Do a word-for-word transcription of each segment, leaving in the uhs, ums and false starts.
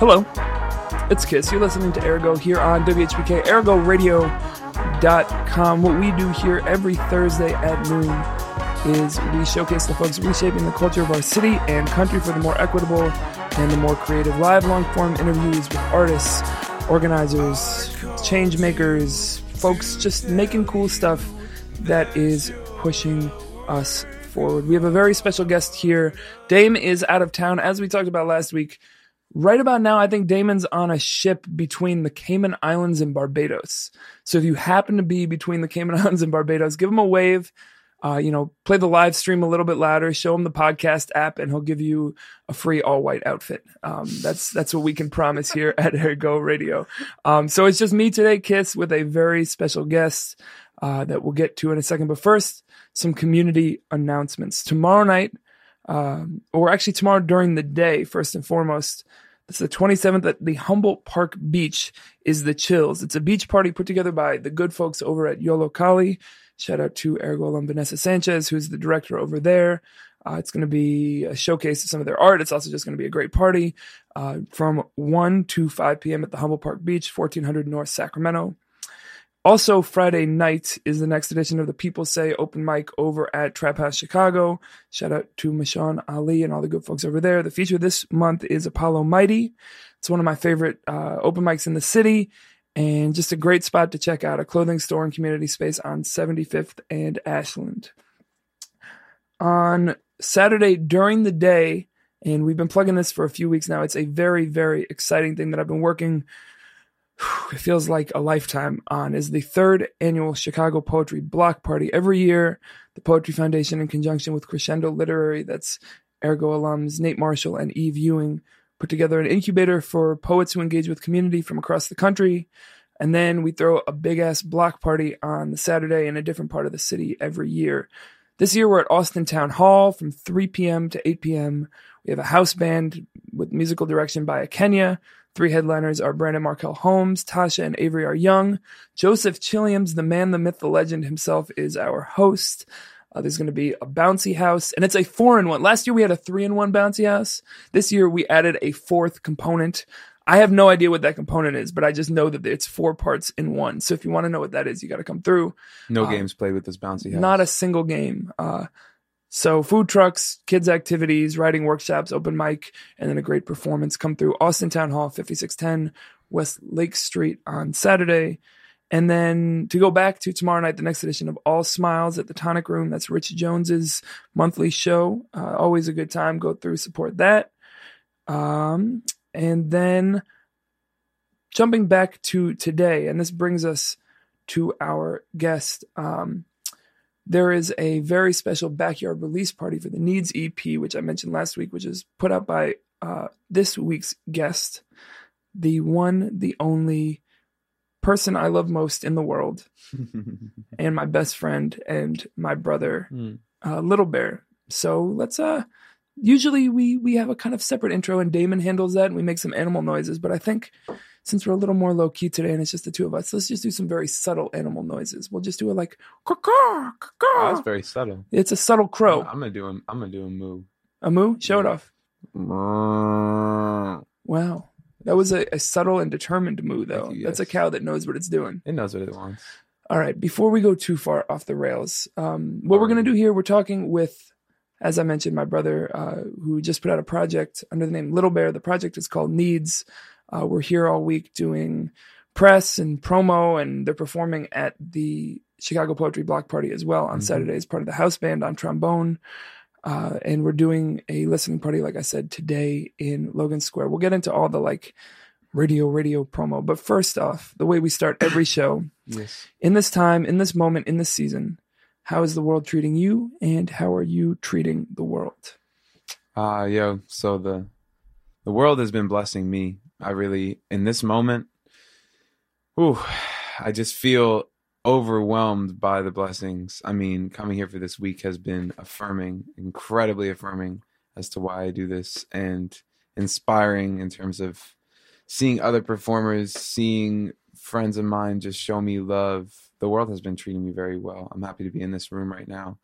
Hello, it's Kiss. You're listening to Ergo here on W H P K, ergo radio dot com. What we do here every Thursday at noon is we showcase the folks reshaping the culture of our city and country for the more equitable and the more creative live long-form interviews with artists, organizers, change makers, folks just making cool stuff that is pushing us forward. We have a very special guest here. Dame is out of town, as we talked about last week. Right about now, I think Damon's on a ship between the Cayman Islands and Barbados. So if you happen to be between the Cayman Islands and Barbados, give him a wave. Uh, you know, play the live stream a little bit louder. Show him the podcast app, and he'll give you a free all-white outfit. Um, that's that's what we can promise here at Ergo Radio. Um, so it's just me today, Kiss, with a very special guest uh, that we'll get to in a second. But first, some community announcements. Tomorrow night, Um, or actually tomorrow during the day, first and foremost, it's the twenty-seventh at the Humboldt Park Beach is the Chills. It's a beach party put together by the good folks over at Yolo Cali. Shout out to Ergo alum Vanessa Sanchez, who's the director over there. Uh, it's going to be a showcase of some of their art. It's also just going to be a great party uh, from one to five p.m. at the Humboldt Park Beach, fourteen hundred North Sacramento. Also, Friday night is the next edition of the People Say Open Mic over at Trap House Chicago. Shout out to Michonne Ali and all the good folks over there. The feature this month is Apollo Mighty. It's one of my favorite uh, open mics in the city and just a great spot to check out. A clothing store and community space on seventy-fifth and Ashland. On Saturday during the day, and we've been plugging this for a few weeks now, it's a very, very exciting thing that I've been working it feels like a lifetime on, is the third annual Chicago Poetry Block Party. Every year, the Poetry Foundation, in conjunction with Crescendo Literary, that's Ergo alums Nate Marshall and Eve Ewing, put together an incubator for poets who engage with community from across the country. And then we throw a big-ass block party on the Saturday in a different part of the city every year. This year, we're at Austin Town Hall from three p.m. to eight p.m. We have a house band with musical direction by Akenya. Three headliners are Brandon Markell-Holmes, Tasha, and Avery R. Young. Joseph Chilliams, the man, the myth, the legend himself, is our host. Uh, there's going to be a bouncy house, and it's a four in one. Last year, we had a three in one bouncy house. This year, we added a fourth component. I have no idea what that component is, but I just know that it's four parts in one. So if you want to know what that is, you got to come through. No um, games played with this bouncy house. Not a single game. Uh So food trucks, kids activities, writing workshops, open mic, and then a great performance. Come through Austin Town Hall, fifty-six ten West Lake Street on Saturday. And then to go back to tomorrow night, the next edition of All Smiles at the Tonic Room. That's Rich Jones's monthly show. Uh, always a good time. Go through, support that. Um, and then jumping back to today, and this brings us to our guest, um, there is a very special backyard release party for the Needs E P, which I mentioned last week, which is put out by uh, this week's guest, the one, the only person I love most in the world, and my best friend and my brother, mm. uh, Little Bear. So let's, uh, usually we, we have a kind of separate intro, and Damon handles that, and we make some animal noises, but I think since we're a little more low-key today and it's just the two of us, let's just do some very subtle animal noises. We'll just do it like, caw-caw, caw-caw. Oh, that's very subtle. It's a subtle crow. I'm going to do a, I'm gonna do a moo. A moo? Show yeah. it off. Wow. That was a, a subtle and determined moo, though. You, yes. That's a cow that knows what it's doing. It knows what it wants. All right. Before we go too far off the rails, um, what um, we're going to do here, we're talking with, as I mentioned, my brother, uh, who just put out a project under the name Little Bear. The project is called Needs. Uh, we're here all week doing press and promo, and they're performing at the Chicago Poetry Block Party as well on mm-hmm. Saturday as part of the house band on trombone. Uh, and we're doing a listening party, like I said, today in Logan Square. We'll get into all the like radio, radio promo. But first off, the way we start every show, yes. in this time, in this moment, in this season, how is the world treating you, and how are you treating the world? Uh, yo, so the the world has been blessing me. I really, in this moment, ooh, I just feel overwhelmed by the blessings. I mean, coming here for this week has been affirming, incredibly affirming as to why I do this, and inspiring in terms of seeing other performers, seeing friends of mine just show me love. The world has been treating me very well. I'm happy to be in this room right now,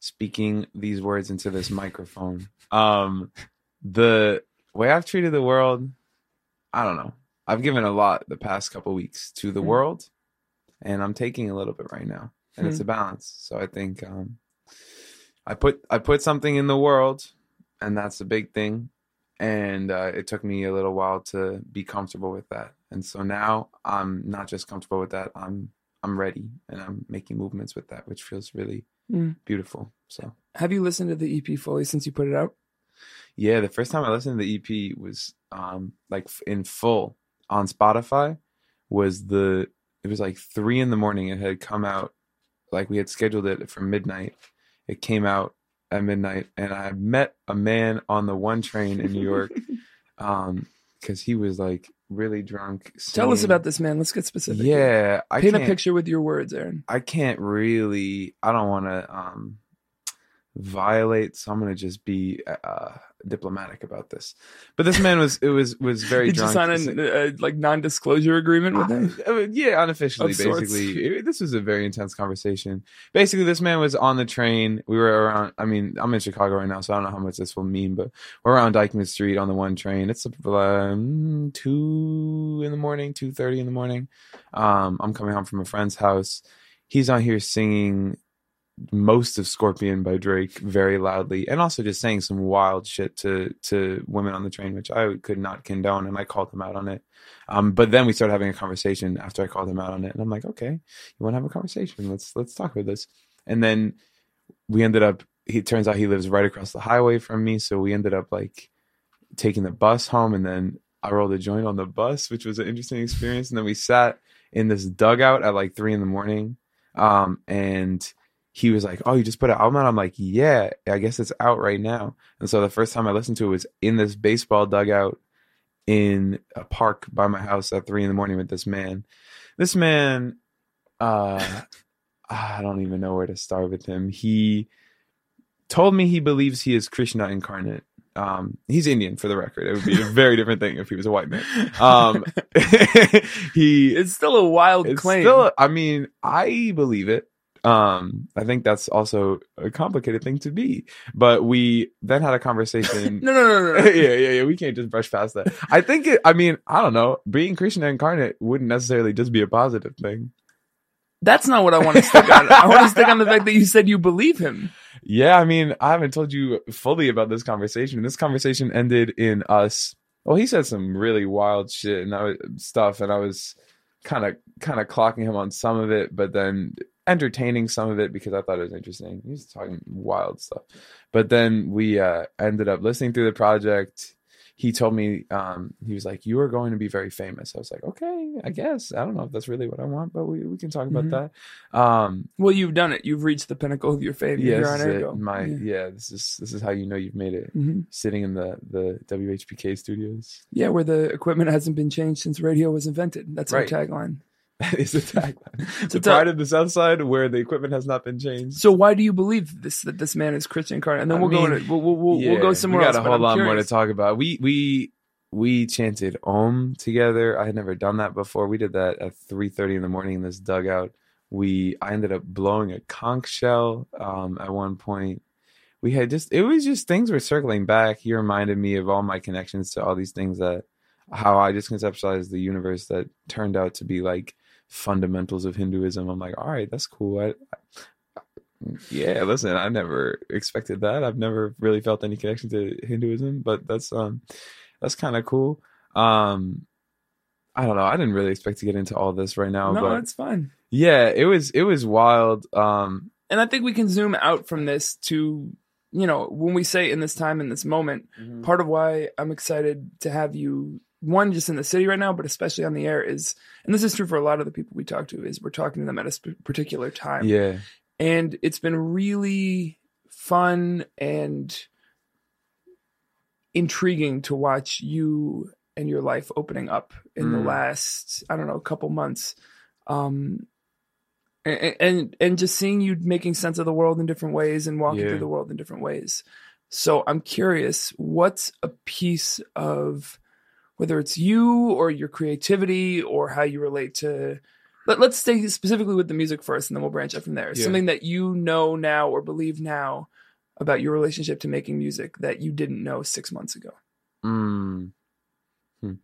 speaking these words into this microphone. Um, the way I've treated the world I don't know. I've given a lot the past couple weeks to the mm-hmm. world, and I'm taking a little bit right now, and mm-hmm. it's a balance. So I think um, I put I put something in the world, and that's a big thing. And uh, it took me a little while to be comfortable with that. And so now I'm not just comfortable with that. I'm I'm ready, and I'm making movements with that, which feels really mm. beautiful. So, have you listened to the E P fully since you put it out? Yeah, the first time I listened to the E P was um, like in full on Spotify. Was the it was like three in the morning. It had come out, like we had scheduled it for midnight. It came out at midnight, and I met a man on the one train in New York um, because he was like really drunk. Singing. Tell us about this man. Let's get specific. Yeah, I paint a picture with your words, Aaron. I can't really. I don't want to um, violate, so I'm gonna just be uh, diplomatic about this. But this man was it was was very. Did drunk. You sign a, a like non-disclosure agreement with him? I, I mean, yeah, unofficially, of basically. It, this was a very intense conversation. Basically, this man was on the train. We were around. I mean, I'm in Chicago right now, so I don't know how much this will mean, but we're around Dykeman Street on the one train. It's um, two in the morning, two thirty in the morning. Um, I'm coming home from a friend's house. He's on here singing most of Scorpion by Drake very loudly, and also just saying some wild shit to to women on the train, which I could not condone, and I called him out on it. Um, but then we started having a conversation after I called him out on it, and I'm like, okay, you want to have a conversation? Let's let's talk about this. And then we ended up. He turns out he lives right across the highway from me, so we ended up like taking the bus home, and then I rolled a joint on the bus, which was an interesting experience. And then we sat in this dugout at like three in the morning, um, and he was like, oh, you just put an album out? I'm like, yeah, I guess it's out right now. And so the first time I listened to it was in this baseball dugout in a park by my house at three in the morning with this man. This man, uh, I don't even know where to start with him. He told me he believes he is Krishna incarnate. Um, he's Indian, for the record. It would be a very different thing if he was a white man. Um, he It's still a wild it's claim. Still a, I mean, I believe it. Um, I think that's also a complicated thing to be, but we then had a conversation. no, no, no, no, no. yeah, yeah, yeah. We can't just brush past that. I think it, I mean, I don't know. Being Krishna incarnate wouldn't necessarily just be a positive thing. That's not what I want to stick on. I want to stick on the fact that you said you believe him. Yeah. I mean, I haven't told you fully about this conversation. This conversation ended in us. Well, he said some really wild shit and I was, stuff. And I was kind of, kind of clocking him on some of it, but then entertaining some of it because I thought it was interesting. He was talking wild stuff. But then we uh, ended up listening through the project. He told me, um, he was like, you are going to be very famous. I was like, okay, I guess. I don't know if that's really what I want, but we, we can talk about mm-hmm. that. Um, well, you've done it. You've reached the pinnacle of your fame. Yeah, You're on Ergo. My, yeah. yeah, this is this is how you know you've made it. Mm-hmm. Sitting in the, the W H P K studios. Yeah, where the equipment hasn't been changed since radio was invented. That's right. Our tagline. That is a tagline. The pride of the South Side, where the equipment has not been changed. So why do you believe this? That this man is Christian Carter, and then I we'll mean, go. To, we'll we'll, we'll, yeah, we'll go somewhere else. We got else, a whole lot more to talk about. We we we chanted Om together. I had never done that before. We did that at three thirty in the morning in this dugout. We I ended up blowing a conch shell um, at one point. We had just it was just things were circling back. He reminded me of all my connections to all these things that how I just conceptualized the universe that turned out to be like fundamentals of Hinduism. I'm like, all right, that's cool. I, I, yeah, listen, I never expected that. I've never really felt any connection to Hinduism, but that's um, that's kind of cool. Um, I don't know. I didn't really expect to get into all this right now. No, but it's fine. Yeah, it was it was wild. Um, and I think we can zoom out from this to, you know, when we say in this time, in this moment, mm-hmm. part of why I'm excited to have you. One, just in the city right now, but especially on the air is, and this is true for a lot of the people we talk to, is we're talking to them at a sp- particular time. Yeah. And it's been really fun and intriguing to watch you and your life opening up in mm. the last, I don't know, couple months. Um, and, and, and just seeing you making sense of the world in different ways and walking yeah. through the world in different ways. So I'm curious, what's a piece of, whether it's you or your creativity or how you relate to, let, let's stay specifically with the music first and then we'll branch out from there. Yeah. Something that you know now or believe now about your relationship to making music that you didn't know six months ago. Mm. Hmm.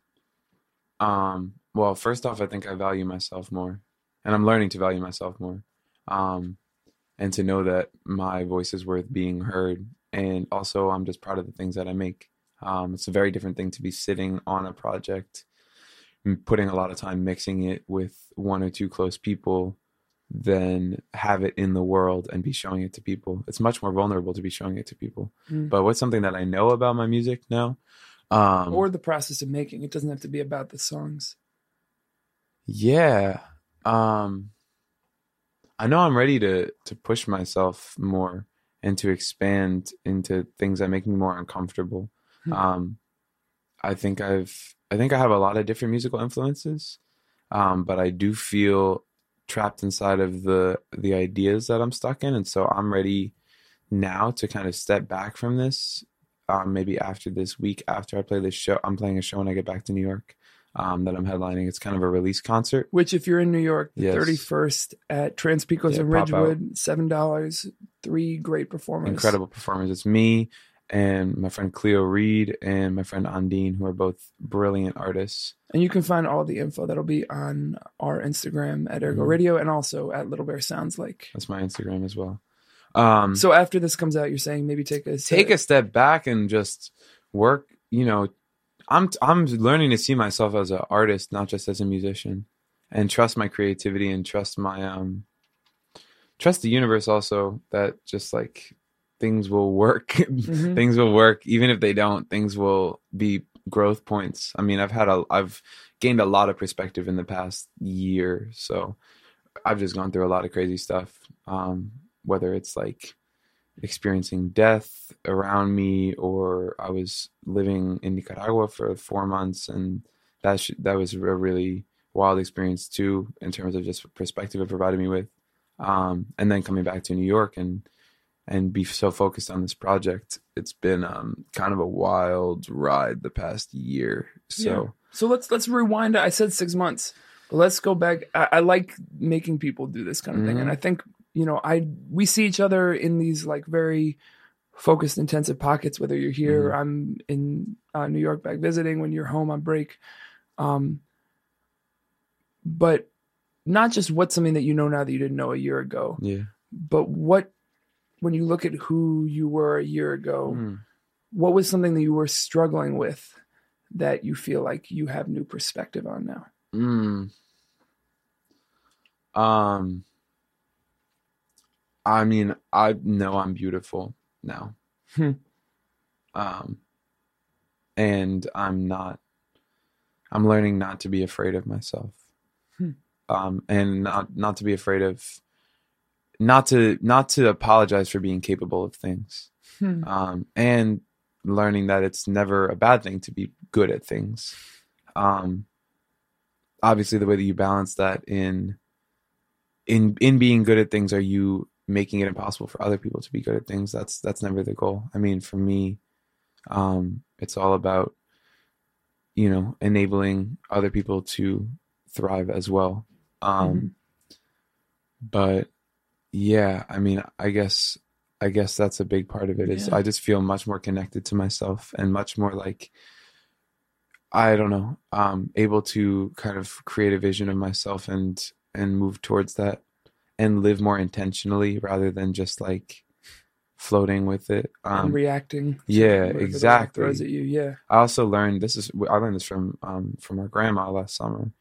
Um, well, first off, I think I value myself more, and I'm learning to value myself more, um, and to know that my voice is worth being heard. And also, I'm just proud of the things that I make. Um, it's a very different thing to be sitting on a project and putting a lot of time mixing it with one or two close people than have it in the world and be showing it to people. It's much more vulnerable to be showing it to people. Mm. But what's something that I know about my music now? Um, or the process of making it doesn't have to be about the songs. Yeah. Um, I know I'm ready to to push myself more and to expand into things that make me more uncomfortable. Mm. Um, I think I've I think I have a lot of different musical influences, um, but I do feel trapped inside of the the ideas that I'm stuck in. And so I'm ready now to kind of step back from this. Um, maybe after this week, after I play this show, I'm playing a show when I get back to New York um, that I'm headlining. It's kind of a release concert. Which, if you're in New York, the yes. thirty-first at Trans-Picos yeah, in Ridgewood, seven dollars, three great performers. Incredible performers. It's me and my friend Cleo Reed and my friend Andine, who are both brilliant artists. And you can find all the info that'll be on our Instagram at Ergo mm-hmm. Radio, and also at Little Bear Sounds Like. That's my Instagram as well. Um, so after this comes out, you're saying maybe take a take a step back and just work. You know, I'm I'm learning to see myself as an artist, not just as a musician, and trust my creativity and trust my um trust the universe also, that just like things will work, mm-hmm. things will work even if they don't. Things will be growth points. I mean, I've had a I've gained a lot of perspective in the past year, so I've just gone through a lot of crazy stuff. Um, whether it's like experiencing death around me, or I was living in Nicaragua for four months. And that sh- that was a really wild experience too, in terms of just perspective it provided me with. Um, and then coming back to New York and, and be so focused on this project. It's been um, kind of a wild ride the past year. So, yeah. so let's, let's rewind. I said six months, but let's go back. I, I like making people do this kind of mm-hmm. thing. And I think, you know, I we see each other in these like very focused, intensive pockets. Whether you're here, mm-hmm. I'm in uh, New York back visiting. When you're home on break, um, but not just what's something that you know now that you didn't know a year ago. Yeah. But what, when you look at who you were a year ago, mm. what was something that you were struggling with that you feel like you have new perspective on now? Mm. Um. I mean, I know I'm beautiful now. Hmm. Um, and I'm not, I'm learning not to be afraid of myself. Hmm. Um, and not, not to be afraid of, not to, not to apologize for being capable of things. Hmm. Um, and learning that it's never a bad thing to be good at things. Um, obviously the way that you balance that in, in, in being good at things, are you making it impossible for other people to be good at things? That's that's never the goal. I mean, for me, um, it's all about, you know, enabling other people to thrive as well. Um, mm-hmm. But yeah, I mean, I guess I guess that's a big part of it. Is yeah. I just feel much more connected to myself and much more like, I don't know, um, able to kind of create a vision of myself and and move towards that. And live more intentionally rather than just like floating with it. Um, and reacting. Yeah, exactly. At you, yeah. I also learned, this is, I learned this from, um, from our grandma last summer,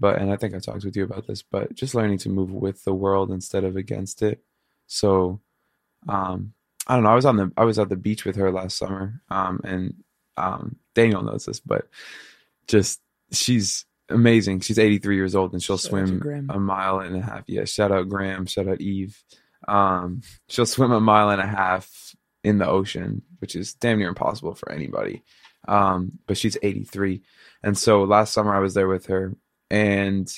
but, and I think I talked with you about this, but just learning to move with the world instead of against it. So, um, I don't know. I was on the, I was at the beach with her last summer. Um, and, um, Daniel knows this, but just, she's amazing. She's eighty-three years old and she'll shout swim a mile and a half. Yeah. Shout out Graham. Shout out Eve. Um, she'll swim a mile and a half in the ocean, which is damn near impossible for anybody. Um, but she's eighty-three. And so last summer I was there with her and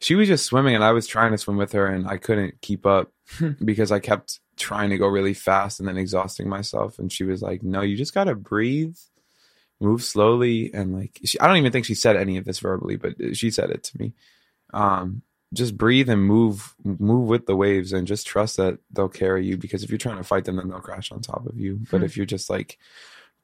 she was just swimming and I was trying to swim with her and I couldn't keep up because I kept trying to go really fast and then exhausting myself. And she was like, no, you just got to breathe. Move slowly and like, she, I don't even think she said any of this verbally, but she said it to me. Um, just breathe and move, move with the waves and just trust that they'll carry you, because if you're trying to fight them, then they'll crash on top of you. But if you're just like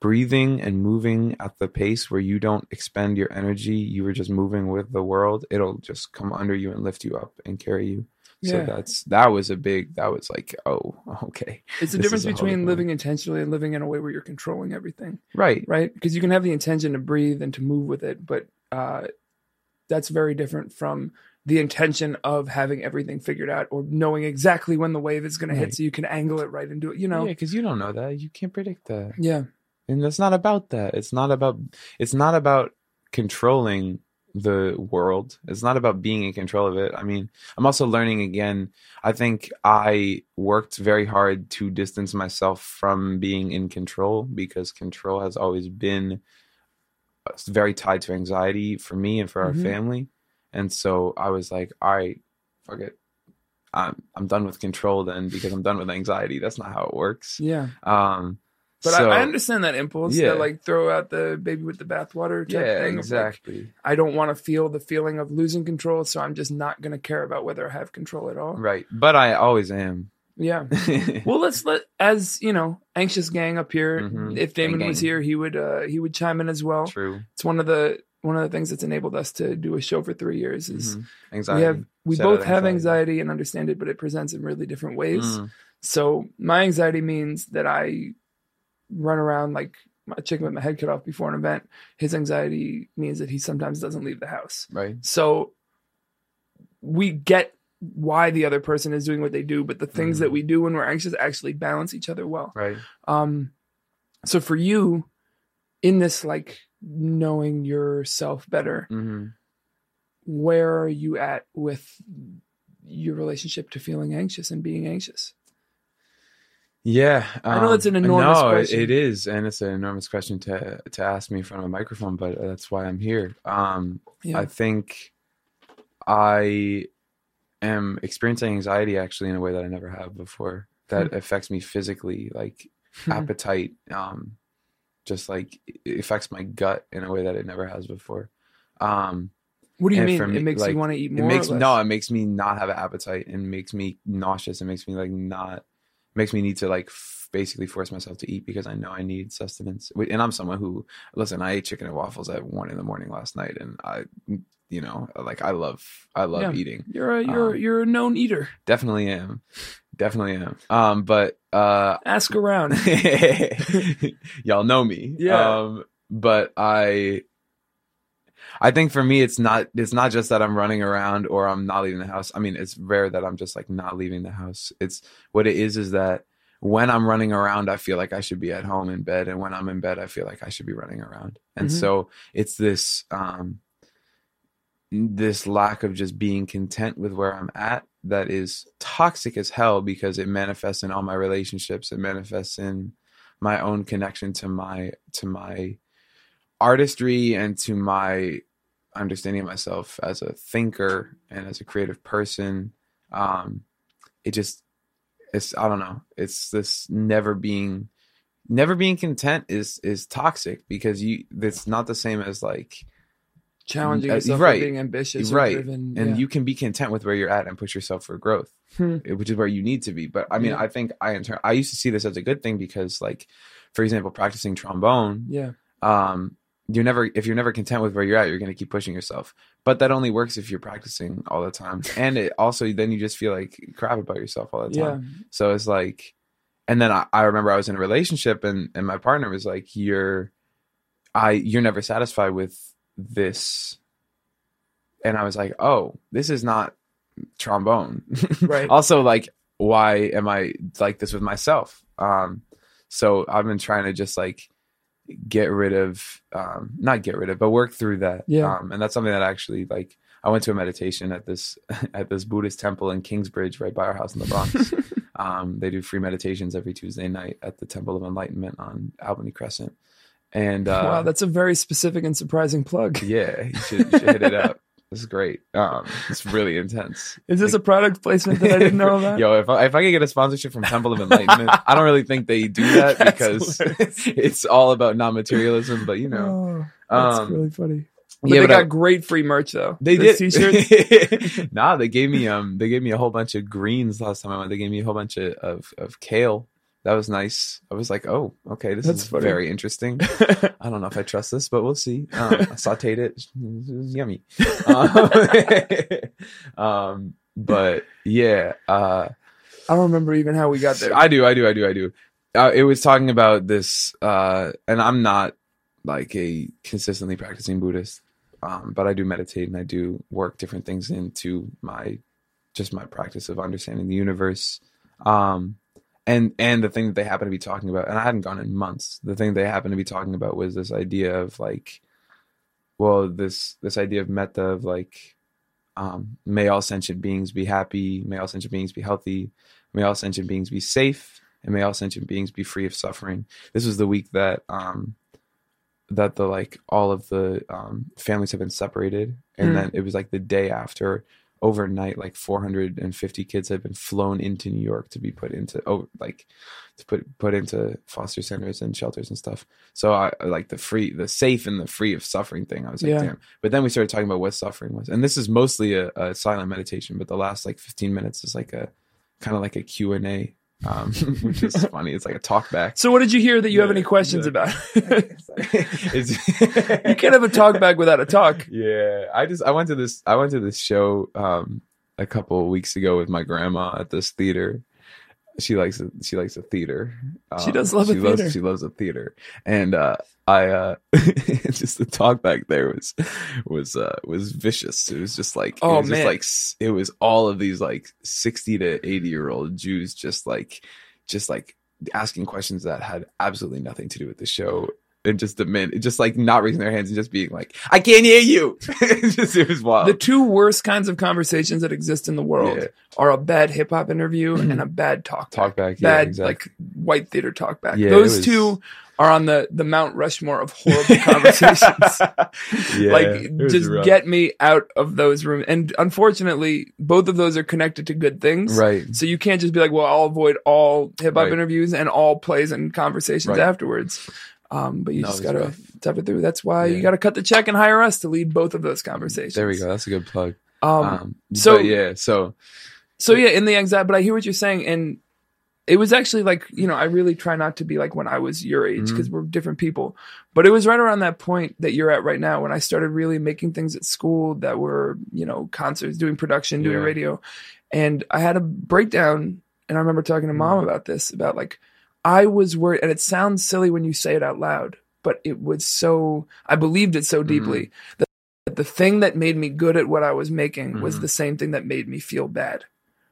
breathing and moving at the pace where you don't expend your energy, you were just moving with the world, it'll just come under you and lift you up and carry you. Yeah. So that's that was a big that was like, oh, okay. It's the difference between living intentionally and living in a way where you're controlling everything. Right. Right. Because you can have the intention to breathe and to move with it, but uh, that's very different from the intention of having everything figured out or knowing exactly when the wave is going right. to hit so you can angle it right and do it, you know. Yeah, because you don't know that. You can't predict that. Yeah. And that's not about that. It's not about it's not about controlling the world. It's not about being in control of it. I mean, I'm also learning again. I think I worked very hard to distance myself from being in control, because control has always been very tied to anxiety for me and for our mm-hmm. family. And so I was like, all right, fuck it. I'm, I'm done with control then, because I'm done with anxiety. That's not how it works. Yeah. Um, But so, I, I understand that impulse yeah. to like throw out the baby with the bathwater type yeah, thing. Exactly. Like, I don't want to feel the feeling of losing control, so I'm just not going to care about whether I have control at all. Right. But I always am. Yeah. Well, let's let as you know, anxious gang up here. Mm-hmm. If Damon gang, was gang. here, he would uh, he would chime in as well. True. It's one of the one of the things that's enabled us to do a show for three years is mm-hmm. anxiety. We have we Set both anxiety. have anxiety and understand it, but it presents in really different ways. Mm. So my anxiety means that I run around like a chicken with my head cut off before an event. His anxiety means that he sometimes doesn't leave the house. Right. So we get why the other person is doing what they do, but the things mm. that we do when we're anxious actually balance each other well. Right. Um, so for you, in this like knowing yourself better, mm-hmm. where are you at with your relationship to feeling anxious and being anxious? Yeah, um, I know it's an enormous no, question. It is, and it's an enormous question to to ask me in front of a microphone, but that's why I'm here. Um, yeah. I think I am experiencing anxiety actually in a way that I never have before. That hmm. affects me physically, like hmm. appetite, um, just like it affects my gut in a way that it never has before. Um, What do you and mean? Me, it makes like, you want to eat more. It makes or less? no, it makes me not have an appetite, and makes me nauseous. It makes me like not. Makes me need to like f- basically force myself to eat, because I know I need sustenance. And I'm someone who, listen, I ate chicken and waffles at one in the morning last night, and I, you know, like I love, I love yeah. eating. You're a, you're um, you're a known eater. Definitely am, definitely am. Um, but uh, ask around. Y'all know me. Yeah. Um, but I, I think for me, it's not, it's not just that I'm running around or I'm not leaving the house. I mean, it's rare that I'm just like not leaving the house. It's what it is, is that when I'm running around, I feel like I should be at home in bed. And when I'm in bed, I feel like I should be running around. And mm-hmm. so it's this, um, this lack of just being content with where I'm at that is toxic as hell, because it manifests in all my relationships. It manifests in my own connection to my, to my, artistry and to my understanding of myself as a thinker and as a creative person. Um, it just, it's, I don't know. It's this never being, never being content is, is toxic, because you, it's not the same as like challenging as, yourself right, being ambitious. Right. Or driven, and yeah. you can be content with where you're at and push yourself for growth, hmm. which is where you need to be. But I mean, yeah. I think I, in turn, I used to see this as a good thing, because like, for example, practicing trombone, yeah. um, You're never, if you're never content with where you're at, you're going to keep pushing yourself. But that only works if you're practicing all the time. And it also, then you just feel like crap about yourself all the time. Yeah. So it's like, and then I, I remember I was in a relationship and, and my partner was like, you're, I, you're never satisfied with this. And I was like, oh, this is not trombone. Right. Also like, why am I like this with myself? Um, so I've been trying to just like, get rid of um not get rid of but work through that, yeah um, and that's something that actually like I went to a meditation at this at this Buddhist temple in Kingsbridge right by our house in the Bronx. Um they do free meditations every Tuesday night at the Temple of Enlightenment on Albany Crescent, and uh wow, that's a very specific and surprising plug. Yeah, you should, you should hit it up. It's great. Um, it's really intense. Is this like, a product placement that I didn't know about? Yo, if I, if I could get a sponsorship from Temple of Enlightenment, I don't really think they do that because it's all about non-materialism, but you know. Oh, that's um, really funny. But yeah, they but got I, great free merch though. They Those did t-shirts. Nah, they gave me um, they gave me a whole bunch of greens last time I went. They gave me a whole bunch of of, of kale. that was nice. I was like, oh, okay, this That's is funny. Very interesting. I don't know if I trust this, but we'll see. Um, I sauteed it. It was yummy. Um, um, but yeah. Uh, I don't remember even how we got there. I do, I do, I do, I do. Uh, it was talking about this, uh, and I'm not like a consistently practicing Buddhist, um, but I do meditate and I do work different things into my, just my practice of understanding the universe. Um, and, and the thing that they happen to be talking about, and I hadn't gone in months, the thing they happen to be talking about was this idea of like, well, this, this idea of metta of like, um, may all sentient beings be happy. May all sentient beings be healthy. May all sentient beings be safe. And may all sentient beings be free of suffering. This was the week that um, that the like all of the um, families have been separated, and mm. then it was like the day after, overnight, like four hundred fifty kids had been flown into New York to be put into oh, like to put put into foster centers and shelters and stuff. So I like the free, the safe, and the free of suffering thing. I was like, yeah. damn. But then we started talking about what suffering was, and this is mostly a, a silent meditation. But the last like fifteen minutes is like a kind of like a Q and A. Um, which is funny. It's like a talk back. So what did you hear that you yeah, have any questions yeah. about? You can't have a talk back without a talk. Yeah. I just, I went to this, I went to this show, um, a couple of weeks ago with my grandma at this theater. She likes, she likes a theater. Um, she does love she a theater. Loves, she loves a theater. And, uh, I, uh, just the talk back there was, was, uh, was vicious. It was just like, oh, it was man. just like, it was all of these like sixty to eighty year old Jews, just like, just like asking questions that had absolutely nothing to do with the show. And just a minute, just like not raising their hands and just being like, I can't hear you. It, just, it was wild. The two worst kinds of conversations that exist in the world yeah. are a bad hip hop interview and a bad talk back. Talk back, yeah, bad, exactly. Like white theater talk back. Yeah, Those was... two are on the, the Mount Rushmore of horrible conversations. Yeah, like, just rough. Get me out of those rooms. And unfortunately, both of those are connected to good things. Right. So you can't just be like, well, I'll avoid all hip hop right. interviews and all plays and conversations right. afterwards. Um, but you no, just gotta rough. Step it through. That's why yeah. you gotta cut the check and hire us to lead both of those conversations. There we go. That's a good plug. Um, um so yeah, so so yeah, in the anxiety. But I hear what you're saying, and it was actually like you know I really try not to be like when I was your age because mm-hmm. we're different people. But it was right around that point that you're at right now when I started really making things at school that were you know concerts, doing production, doing yeah. radio, and I had a breakdown. And I remember talking to mom about this, about like. I was worried, and it sounds silly when you say it out loud, but it was so, I believed it so deeply mm. that the thing that made me good at what I was making mm. was the same thing that made me feel bad.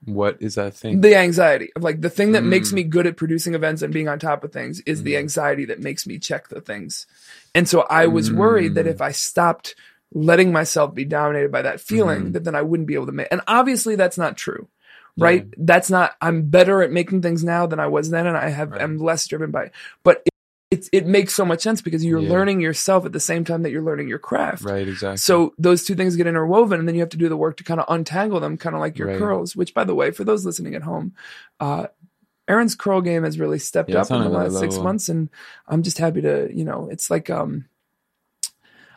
What is that thing? The anxiety. Like the thing that mm. makes me good at producing events and being on top of things is mm. the anxiety that makes me check the things. And so I was mm. worried that if I stopped letting myself be dominated by that feeling, mm. that then I wouldn't be able to make, and obviously that's not true. Right. Yeah. That's not, I'm better at making things now than I was then. And I have, right. I'm less driven by it, but it, it, it makes so much sense because you're yeah. learning yourself at the same time that you're learning your craft. Right. Exactly. So those two things get interwoven and then you have to do the work to kind of untangle them, kind of like your right. curls, which by the way, for those listening at home, uh, Aaron's curl game has really stepped yeah, up in the last six level. months. And I'm just happy to, you know, it's like, um,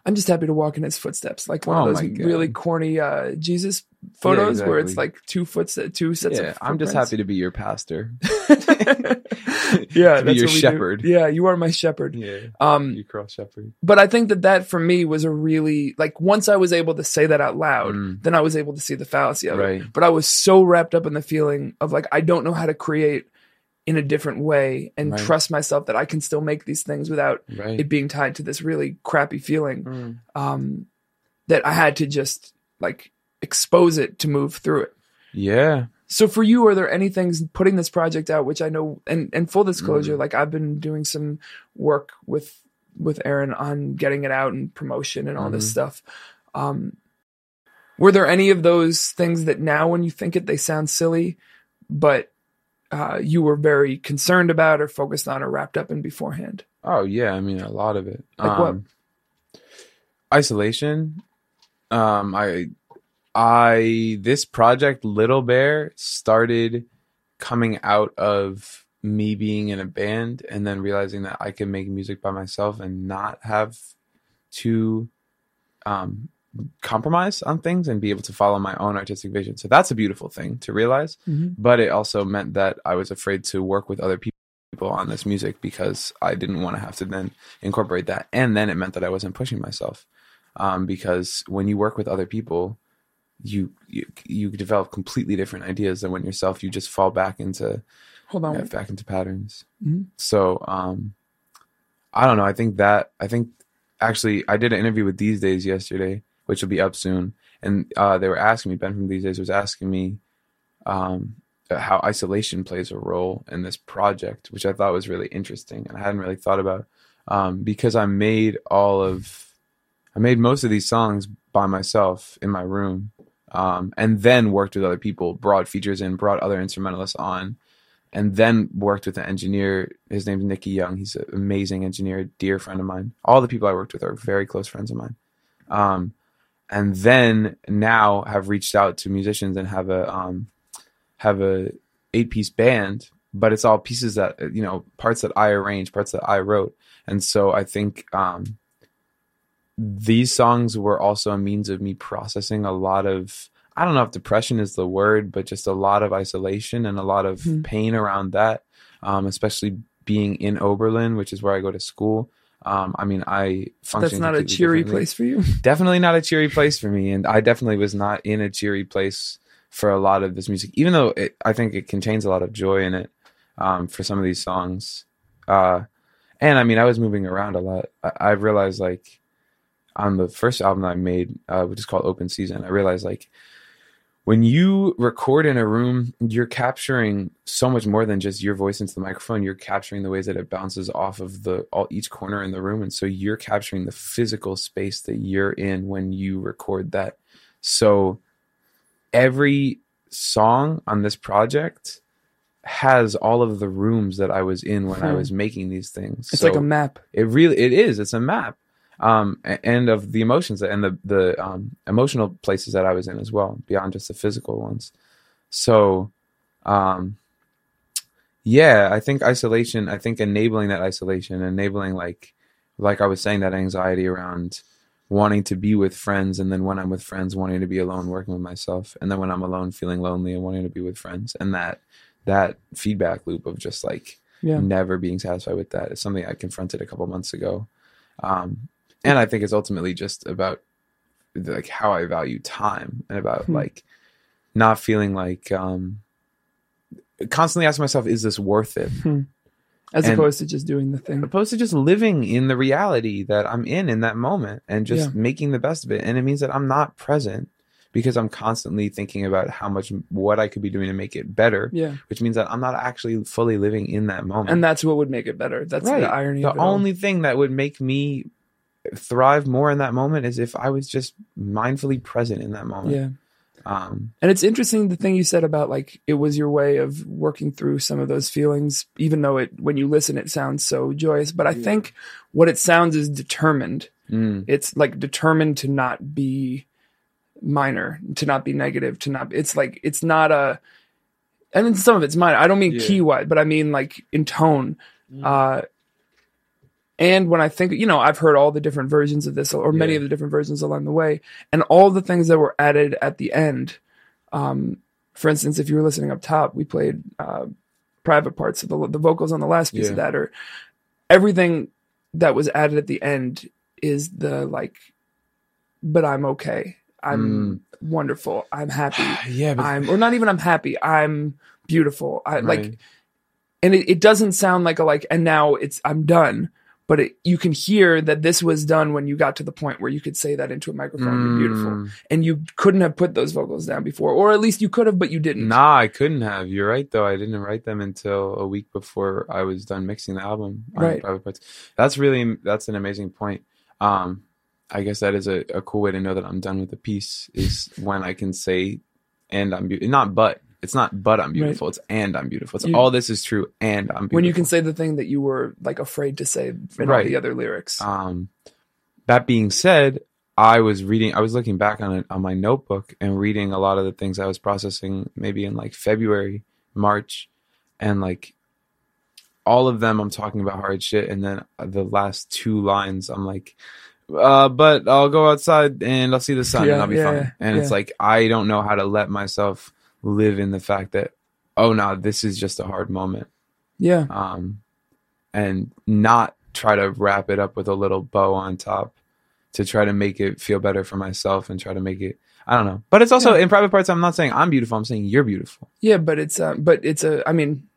I'm just happy to walk in his footsteps, like one oh of those really corny uh, Jesus photos yeah, exactly. where it's like two foot, two sets. Yeah, of I'm just happy to be your pastor. yeah, to that's be your shepherd. Yeah, you are my shepherd. Yeah, um, you cross shepherd. But I think that that for me was a really like once I was able to say that out loud, mm. then I was able to see the fallacy of right. it. But I was so wrapped up in the feeling of like I don't know how to create in a different way and right. trust myself that I can still make these things without right. it being tied to this really crappy feeling mm. um, that I had to just like expose it to move through it. Yeah. So for you, are there any things putting this project out, which I know, and, and full disclosure, mm. like I've been doing some work with, with Aaron on getting it out and promotion and all mm. this stuff. Um, were there any of those things that now when you think it, they sound silly, but Uh, you were very concerned about or focused on or wrapped up in beforehand? Oh, yeah. I mean, a lot of it. Like um, what? Isolation. Um, I, I, this project, Little Bear, started coming out of me being in a band and then realizing that I can make music by myself and not have to um, compromise on things and be able to follow my own artistic vision. So that's a beautiful thing to realize. Mm-hmm. But it also meant that I was afraid to work with other people people on this music because I didn't want to have to then incorporate that. And then it meant that I wasn't pushing myself, um, because when you work with other people, you, you you develop completely different ideas than when yourself. You just fall back into hold on yeah, back into patterns. Mm-hmm. So um, I don't know. I think that I think actually I did an interview with These Days yesterday, which will be up soon. And uh, they were asking me, Ben from These Days was asking me um, how isolation plays a role in this project, which I thought was really interesting and I hadn't really thought about um, because I made all of I made most of these songs by myself in my room. Um, and then worked with other people, brought features in, brought other instrumentalists on, and then worked with an engineer. His name's Nicky Young. He's an amazing engineer, a dear friend of mine. All the people I worked with are very close friends of mine. Um, and then now have reached out to musicians and have a um, have a eight piece band, but it's all pieces that, you know, parts that I arranged, parts that I wrote. And so I think um, these songs were also a means of me processing a lot of, I don't know if depression is the word, but just a lot of isolation and a lot of mm. pain around that, um, especially being in Oberlin, which is where I go to school. Um, I mean, I function. That's not a cheery place for you? Definitely not a cheery place for me. And I definitely was not in a cheery place for a lot of this music, even though it, I think it contains a lot of joy in it um, for some of these songs. Uh, and I mean, I was moving around a lot. I, I realized like, on the first album I made, uh, which is called Open Season, I realized like when you record in a room, you're capturing so much more than just your voice into the microphone. You're capturing the ways that it bounces off of the all each corner in the room. And so you're capturing the physical space that you're in when you record that. So every song on this project has all of the rooms that I was in when hmm. I was making these things. It's so like a map. It really, it is. It's a map. Um, and of the emotions and the, the um, emotional places that I was in as well, beyond just the physical ones. So, um, yeah, I think isolation, I think enabling that isolation, enabling like, like I was saying, that anxiety around wanting to be with friends. And then when I'm with friends, wanting to be alone, working with myself. And then when I'm alone, feeling lonely and wanting to be with friends. And that, that feedback loop of just like yeah. never being satisfied with that is something I confronted a couple months ago. Um, And I think it's ultimately just about like how I value time and about mm-hmm. like not feeling like um, constantly asking myself, is this worth it? Mm-hmm. As and opposed to just doing the thing. Opposed to just living in the reality that I'm in in that moment and just yeah. making the best of it. And it means that I'm not present because I'm constantly thinking about how much what I could be doing to make it better. Yeah. Which means that I'm not actually fully living in that moment. And that's what would make it better. That's right. The irony the of it. The only all. thing that would make me thrive more in that moment is if I was just mindfully present in that moment. Yeah. Um, and it's interesting the thing you said about like it was your way of working through some of those feelings, even though it when you listen it sounds so joyous. But I yeah. think what it sounds is determined. Mm. It's like determined to not be minor, to not be negative, to not. It's like it's not a. And then some of it's minor. I don't mean yeah. key wise, but I mean like in tone. Mm. Uh, And when I think, you know, I've heard all the different versions of this or many yeah. of the different versions along the way and all the things that were added at the end. Um, for instance, if you were listening up top, we played uh, private parts of the, the vocals on the last piece yeah. of that, or everything that was added at the end is the like, but I'm okay. I'm mm. wonderful. I'm happy. yeah, but- I'm, or not even I'm happy. I'm beautiful. I right. like, and it, it doesn't sound like a like, and now it's, I'm done. But it, you can hear that this was done when you got to the point where you could say that into a microphone, mm. you're beautiful. And you couldn't have put those vocals down before, or at least you could have, but you didn't. Nah, I couldn't have. You're right, though. I didn't write them until a week before I was done mixing the album. Right. Private Parts. That's really, that's an amazing point. Um, I guess that is a, a cool way to know that I'm done with the piece is when I can say, and I'm beautiful, not but. It's not, but I'm beautiful. Right. It's, and I'm beautiful. It's you, all this is true, and I'm beautiful. When you can say the thing that you were like afraid to say in right. all the other lyrics. Um, that being said, I was reading, I was looking back on it, on my notebook and reading a lot of the things I was processing maybe in like February, March, and like all of them I'm talking about hard shit. And then the last two lines, I'm like, uh, but I'll go outside and I'll see the sun yeah, and I'll be yeah, fine. And yeah. it's like, I don't know how to let myself live in the fact that, oh no, nah, this is just a hard moment. Yeah. Um, and not try to wrap it up with a little bow on top to try to make it feel better for myself and try to make it, I don't know. But it's also yeah. in private parts. I'm not saying I'm beautiful. I'm saying you're beautiful. Yeah. But it's, um, but it's a, I mean,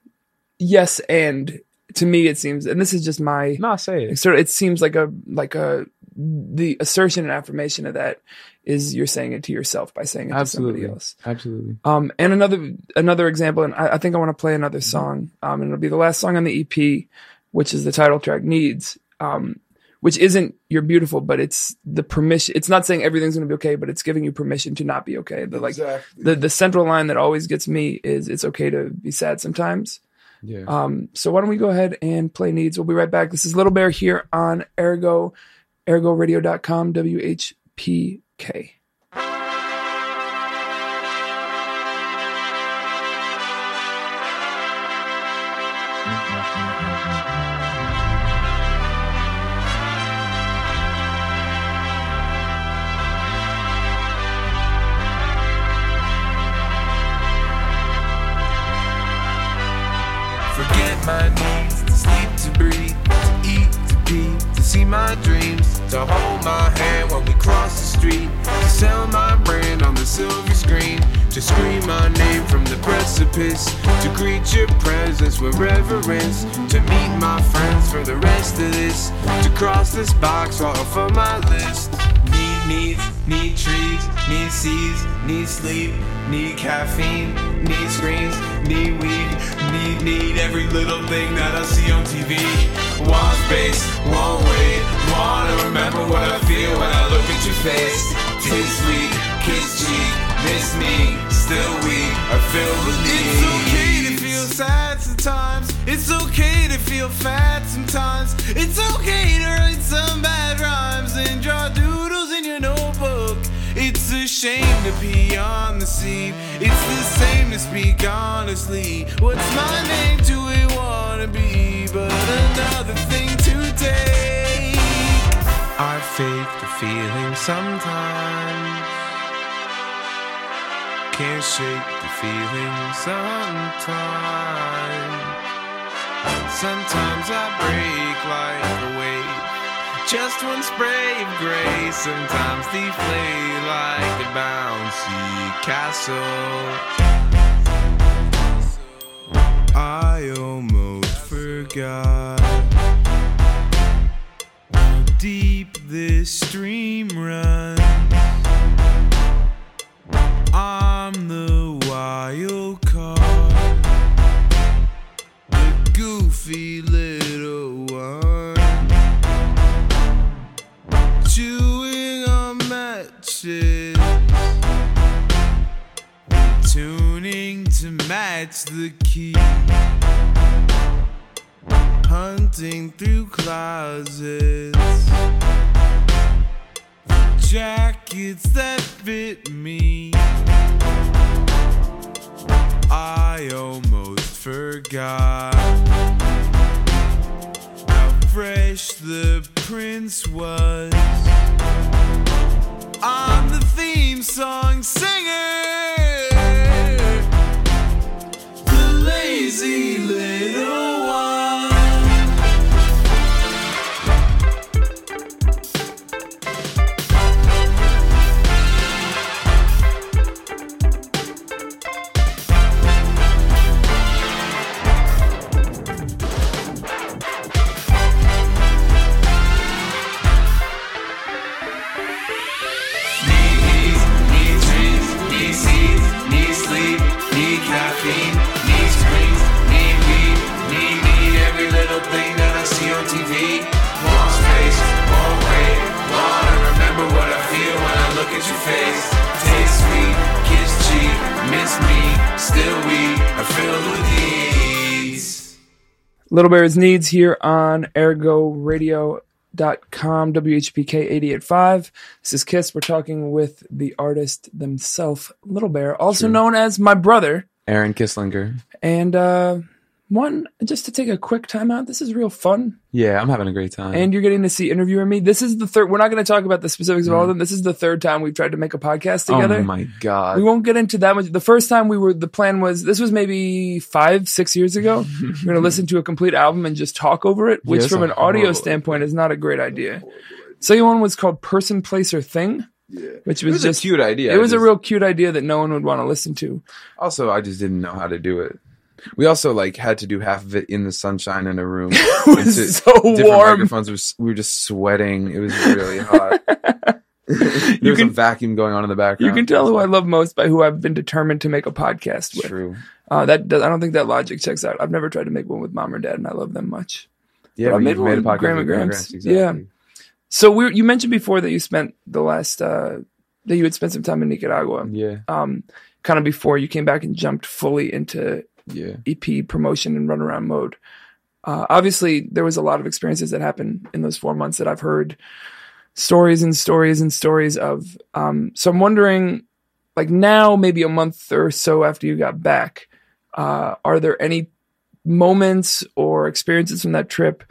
yes. And to me, it seems, and this is just my, no, say it. Sort of, it seems like a, like a, the assertion and affirmation of that is you're saying it to yourself by saying it absolutely. To somebody else. Absolutely. Um, and another, another example, and I, I think I want to play another song. Um, and it'll be the last song on the E P, which is the title track Needs, um, which isn't you're beautiful, but it's the permission. It's not saying everything's going to be okay, but it's giving you permission to not be okay. The, like exactly. the, the central line that always gets me is it's okay to be sad sometimes. Yeah. Um, so why don't we go ahead and play Needs. We'll be right back. This is Little Bear here on Ergo, ergo radio dot com, W H P K. My needs to sleep, to breathe, to eat, to pee, to see my dreams, to hold my hand while we cross the street, to sell my brand on the silver screen, to scream my name from the precipice, to greet your presence with reverence, to meet my friends for the rest of this, to cross this box off of my list. Need needs, need trees, need seeds, need sleep, need caffeine, need screens, need weed, need, need every little thing that I see on T V. Want space, want weight, want to remember what I feel when I look at your face. Tis weak, kiss cheek, miss me, still weak, I feel the need. It's okay to feel sad sometimes, it's okay to feel fat sometimes, it's okay to write some bad rhymes and draw doodles. Notebook. It's a shame to pee on the scene. It's the same to speak honestly. What's my name to a wannabe? But another thing to take. I fake the feeling sometimes. Can't shake the feeling sometimes. Sometimes I break like a wave. Just one spray of gray, sometimes deflate like a bouncy castle. I almost forgot how deep this stream runs. I'm the wild card, the goofy little one. Chewing on matches, tuning to match the key, hunting through closets, jackets that fit me. I almost forgot how fresh the Prince was. I'm the theme song singer, the lazy little one. Little Bear's Needs here on ergo radio dot com, W H P K eighty eight point five. This is Kiss. We're talking with the artist themselves, Little Bear, also True. Known as my brother, Aaron Kisslinger. And uh, One, just to take a quick time out. This is real fun. Yeah, I'm having a great time. And you're getting to see Interviewer Me. This is the third. We're not going to talk about the specifics of all of them. This is the third time we've tried to make a podcast together. Oh, my God. We won't get into that much. The first time we were, the plan was, this was maybe five, six years ago. We're going to listen to a complete album and just talk over it, which yes, from an audio standpoint is not a great idea. Second one was called Person, Place, or Thing. Yeah. Which was, it was just a cute idea. It was just, a real cute idea that no one would want to listen to. Also, I just didn't know how to do it. We also like had to do half of it in the sunshine in a room. It was to, so warm. Microphones. We were just sweating. It was really hot. There you was can, a vacuum going on in the background. You can tell who I love most by who I've been determined to make a podcast with. True. Uh, that does, I don't think that logic checks out. I've never tried to make one with mom or dad, and I love them much. Yeah, but but I made one made a podcast Graham with Graham and Grams. Exactly. Yeah. So we, you mentioned before that you spent the last uh, that you had spent some time in Nicaragua. Yeah. Um, kind of before you came back and jumped fully into. Yeah. E P promotion and runaround mode. Uh, obviously, there was a lot of experiences that happened in those four months that I've heard stories and stories and stories of. Um, so I'm wondering, like now, maybe a month or so after you got back, uh, are there any moments or experiences from that trip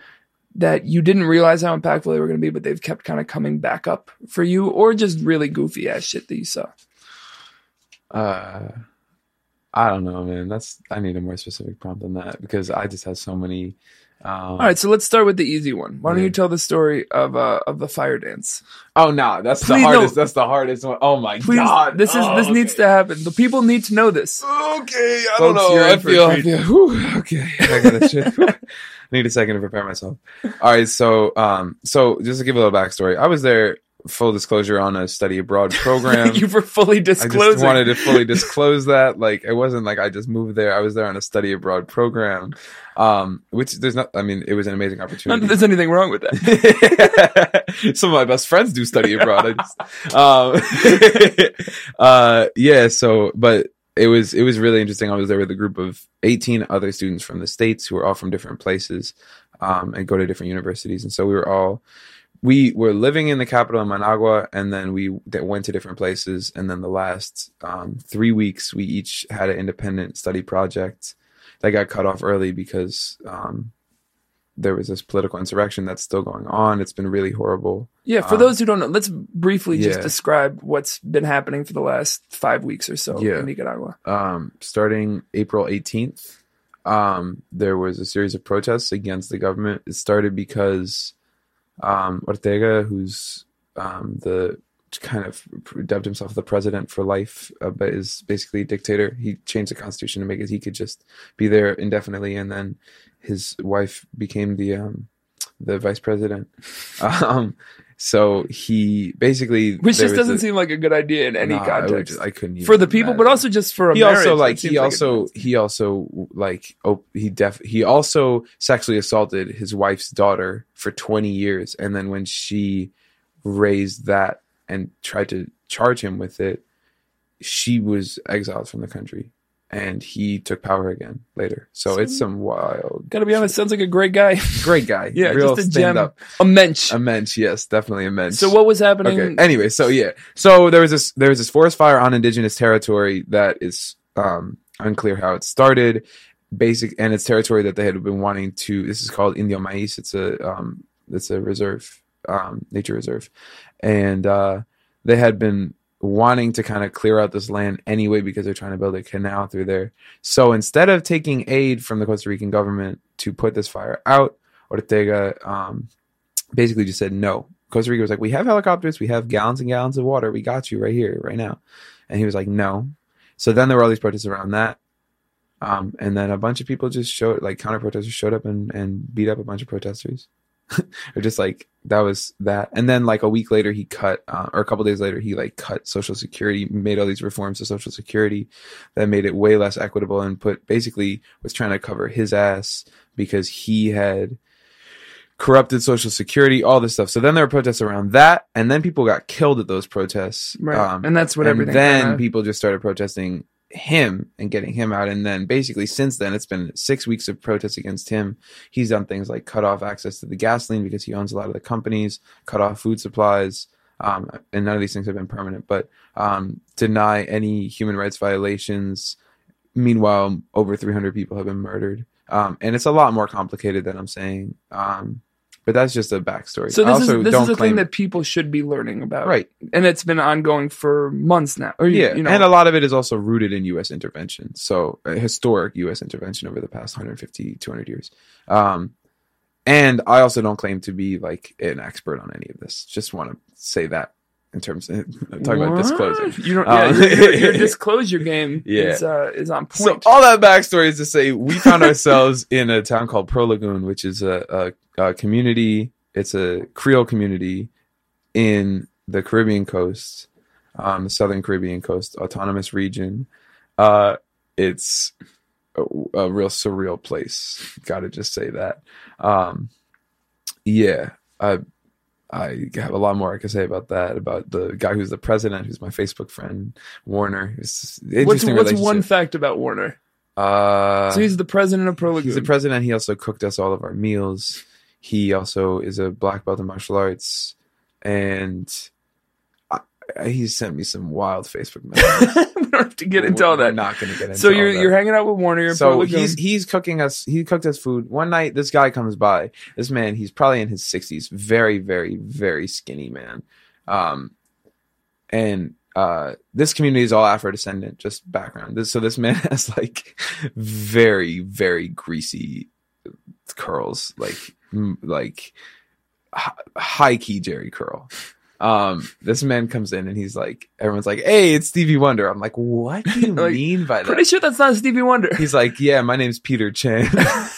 that you didn't realize how impactful they were going to be, but they've kept kind of coming back up for you, or just really goofy ass shit that you saw? Uh. I don't know, man. That's I need a more specific prompt than that because I just have so many. Um, All right, so let's start with the easy one. Why don't yeah. you tell the story of uh, of the fire dance? Oh no, that's Please the hardest. No. That's the hardest one. Oh my Please, God, this is oh, this okay. needs to happen. The people need to know this. Okay, I Folks, don't know. I feel, I feel whew, okay. I got shit. I need a second to prepare myself. All right, so um, so just to give a little backstory, I was there. Full disclosure on a study abroad program. Thank you for fully disclosing. I just wanted to fully disclose that. Like, it wasn't like I just moved there. I was there on a study abroad program, um, which there's not, I mean, it was an amazing opportunity. Not that there's anything wrong with that. Some of my best friends do study abroad. I just, um, uh, yeah, so, but it was, it was really interesting. I was there with a group of eighteen other students from the States who were all from different places um, and go to different universities. And so we were all, We were living in the capital in Managua, and then we went to different places. And then the last um, three weeks, we each had an independent study project that got cut off early because um, there was this political insurrection that's still going on. It's been really horrible. Yeah, for um, those who don't know, let's briefly yeah. just describe what's been happening for the last five weeks or so yeah. in Nicaragua. Um, starting April eighteenth, um, there was a series of protests against the government. It started because... Um, Ortega, who's um, the kind of dubbed himself the president for life, uh, but is basically a dictator. He changed the constitution to make it he could just be there indefinitely, and then his wife became the um, the vice president. Um, so he basically, which just doesn't a, seem like a good idea in any nah, context. I, just, I couldn't even for the people, imagine. But also just for a he marriage. Also like he also like he also like oh, he def he also sexually assaulted his wife's daughter for twenty years, and then when she raised that and tried to charge him with it, she was exiled from the country. And he took power again later. So, so it's some wild... Gotta be honest, shit. Sounds like a great guy. Great guy. Yeah, real just a gem. Up. A mensch. A mensch, yes. Definitely a mensch. So what was happening... Okay, anyway, so yeah. So there was this there was this forest fire on indigenous territory that is um, unclear how it started. Basic, and it's territory that they had been wanting to... This is called Indio Maíz. It's a, um, it's a reserve, um, nature reserve. And uh, they had been... wanting to kind of clear out this land anyway because they're trying to build a canal through there. So instead of taking aid from the Costa Rican government to put this fire out, Ortega um, basically just said no. Costa Rica was like, we have helicopters, we have gallons and gallons of water, we got you right here, right now. And he was like, no. So then there were all these protests around that. Um, and then a bunch of people just showed, like counter-protesters showed up and, and beat up a bunch of protesters. Or just like that was that, and then like a week later he cut, uh, or a couple days later he like cut Social Security, made all these reforms to Social Security that made it way less equitable, and put basically was trying to cover his ass because he had corrupted Social Security, all this stuff. So then there were protests around that, and then people got killed at those protests, right? Um, and that's what and everything. Then kinda... people just started protesting him and getting him out, and then basically since then it's been six weeks of protests against him. He's done things like cut off access to the gasoline because he owns a lot of the companies, cut off food supplies, um and none of these things have been permanent, but um deny any human rights violations. Meanwhile, over three hundred people have been murdered Um, and it's a lot more complicated than I'm saying. Um, but that's just a backstory. So this also is this don't is a claim thing that people should be learning about. Right. And it's been ongoing for months now. Or, yeah. You know. And a lot of it is also rooted in U S intervention. So a historic U S intervention over the past one hundred fifty, two hundred years. Um, and I also don't claim to be like an expert on any of this. Just want to say that. In terms of I'm talking what? about disclosing, you don't, um, yeah, your, your, your disclosure game yeah. is uh, is on point. So all that backstory is to say we found ourselves in a town called Pro Lagoon, which is a, a, a community. It's a Creole community in the Caribbean coast, um, the Southern Caribbean coast, autonomous region. Uh, it's a, a real surreal place. Got to just say that. Um, yeah. Uh, I have a lot more I can say about that, about the guy who's the president, who's my Facebook friend, Warner. It's interesting. What's, what's one fact about Warner? Uh, so he's the president of Pro Lagoon. He's the president. He also cooked us all of our meals. He also is a black belt in martial arts. And I, I, he sent me some wild Facebook messages. We don't have to get into we're, all that. We're not going to get into so all you're, that. So you're hanging out with Warner. You're so Pro Lagoon. he's he's cooking us. He cooked us food. One night, this guy comes by. This man, he's probably in his sixties. Very, very, very skinny man. Um, and uh, this community is all Afro-descendant, just background. This, so this man has like very, very greasy curls. Like, like high-key Jerry curl. Um, this man comes in and he's like, everyone's like, hey, it's Stevie Wonder. I'm like, what do you like, mean by that? Pretty sure that's not Stevie Wonder. He's like, yeah, my name's Peter Chan,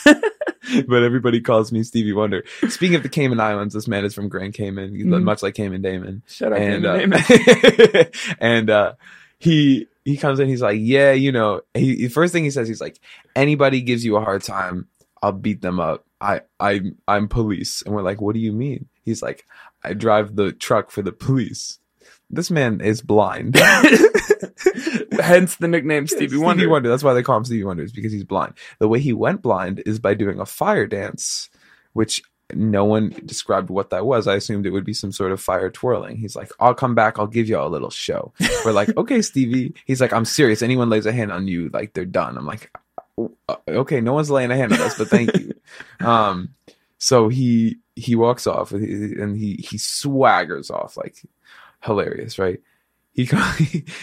but everybody calls me Stevie Wonder. Speaking of the Cayman Islands, this man is from Grand Cayman, mm-hmm. much like Cayman Damon. Shut up, and, Cayman uh, Damon. and, uh, he, he comes in, he's like, yeah, you know, he, the first thing he says, he's like, anybody gives you a hard time, I'll beat them up. I, I, I'm police. And we're like, what do you mean? He's like, I drive the truck for the police. This man is blind. Hence the nickname Stevie, Stevie Wonder. Wonder. That's why they call him Stevie Wonder, is because he's blind. The way he went blind is by doing a fire dance, which no one described what that was. I assumed it would be some sort of fire twirling. He's like, I'll come back. I'll give you a little show. We're like, okay, Stevie. He's like, I'm serious. Anyone lays a hand on you, like they're done. I'm like, okay, no one's laying a hand on us, but thank you. Um, so he... He walks off and he, he swaggers off, like hilarious, right? He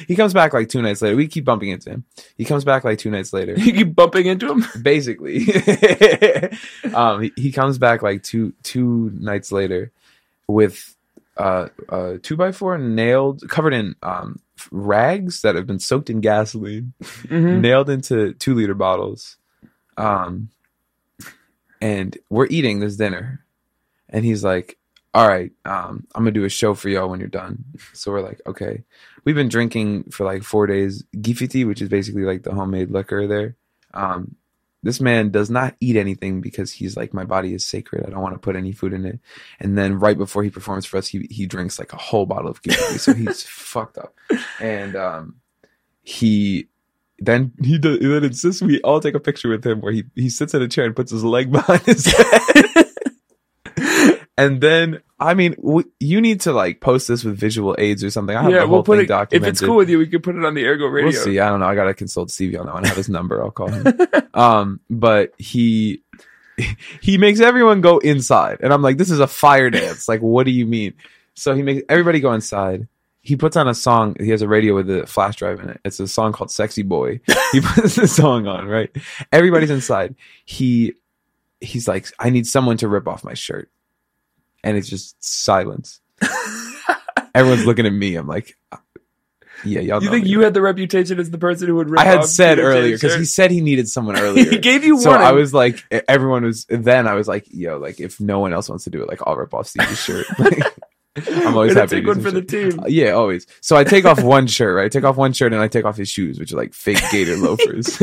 he comes back like two nights later. We keep bumping into him. He comes back like two nights later. You keep bumping into him? Basically. um, he, he comes back like two two nights later with uh, a two by four nailed, covered in um, rags that have been soaked in gasoline, mm-hmm. nailed into two liter bottles. Um, and we're eating this dinner. And he's like, all right, um, I'm going to do a show for y'all when you're done. So we're like, okay. We've been drinking for like four days. Gifiti, which is basically like the homemade liquor there. Um, this man does not eat anything because he's like, my body is sacred. I don't want to put any food in it. And then right before he performs for us, he he drinks like a whole bottle of Gifiti. So he's fucked up. And um, he... Then he does, then insists we all take a picture with him where he, he sits in a chair and puts his leg behind his head. And then, I mean, w- you need to like post this with visual aids or something. I have yeah, the whole we'll put thing it, documented. If it's cool with you, we could put it on the Ergo radio. We'll see. I don't know. I got to consult Stevie on that one. I have his number. I'll call him. um, but he he makes everyone go inside. And I'm like, this is a fire dance. Like, what do you mean? So he makes everybody go inside. He puts on a song. He has a radio with a flash drive in it. It's a song called Sexy Boy. He puts the song on, right? Everybody's inside. He He's like, I need someone to rip off my shirt. And it's just silence. Everyone's looking at me. I'm like, yeah, y'all. You know think me. You had the reputation as the person who would rip I had off said Peter earlier because he said he needed someone earlier. He gave you so one. So I was like, everyone was. Then I was like, yo, like if no one else wants to do it, like I'll rip off Steve's shirt. Like, I'm always happy take to take one for shirt. The team. Uh, yeah, always. So I take off one shirt, right? I take off one shirt and I take off his shoes, which are like fake gator loafers.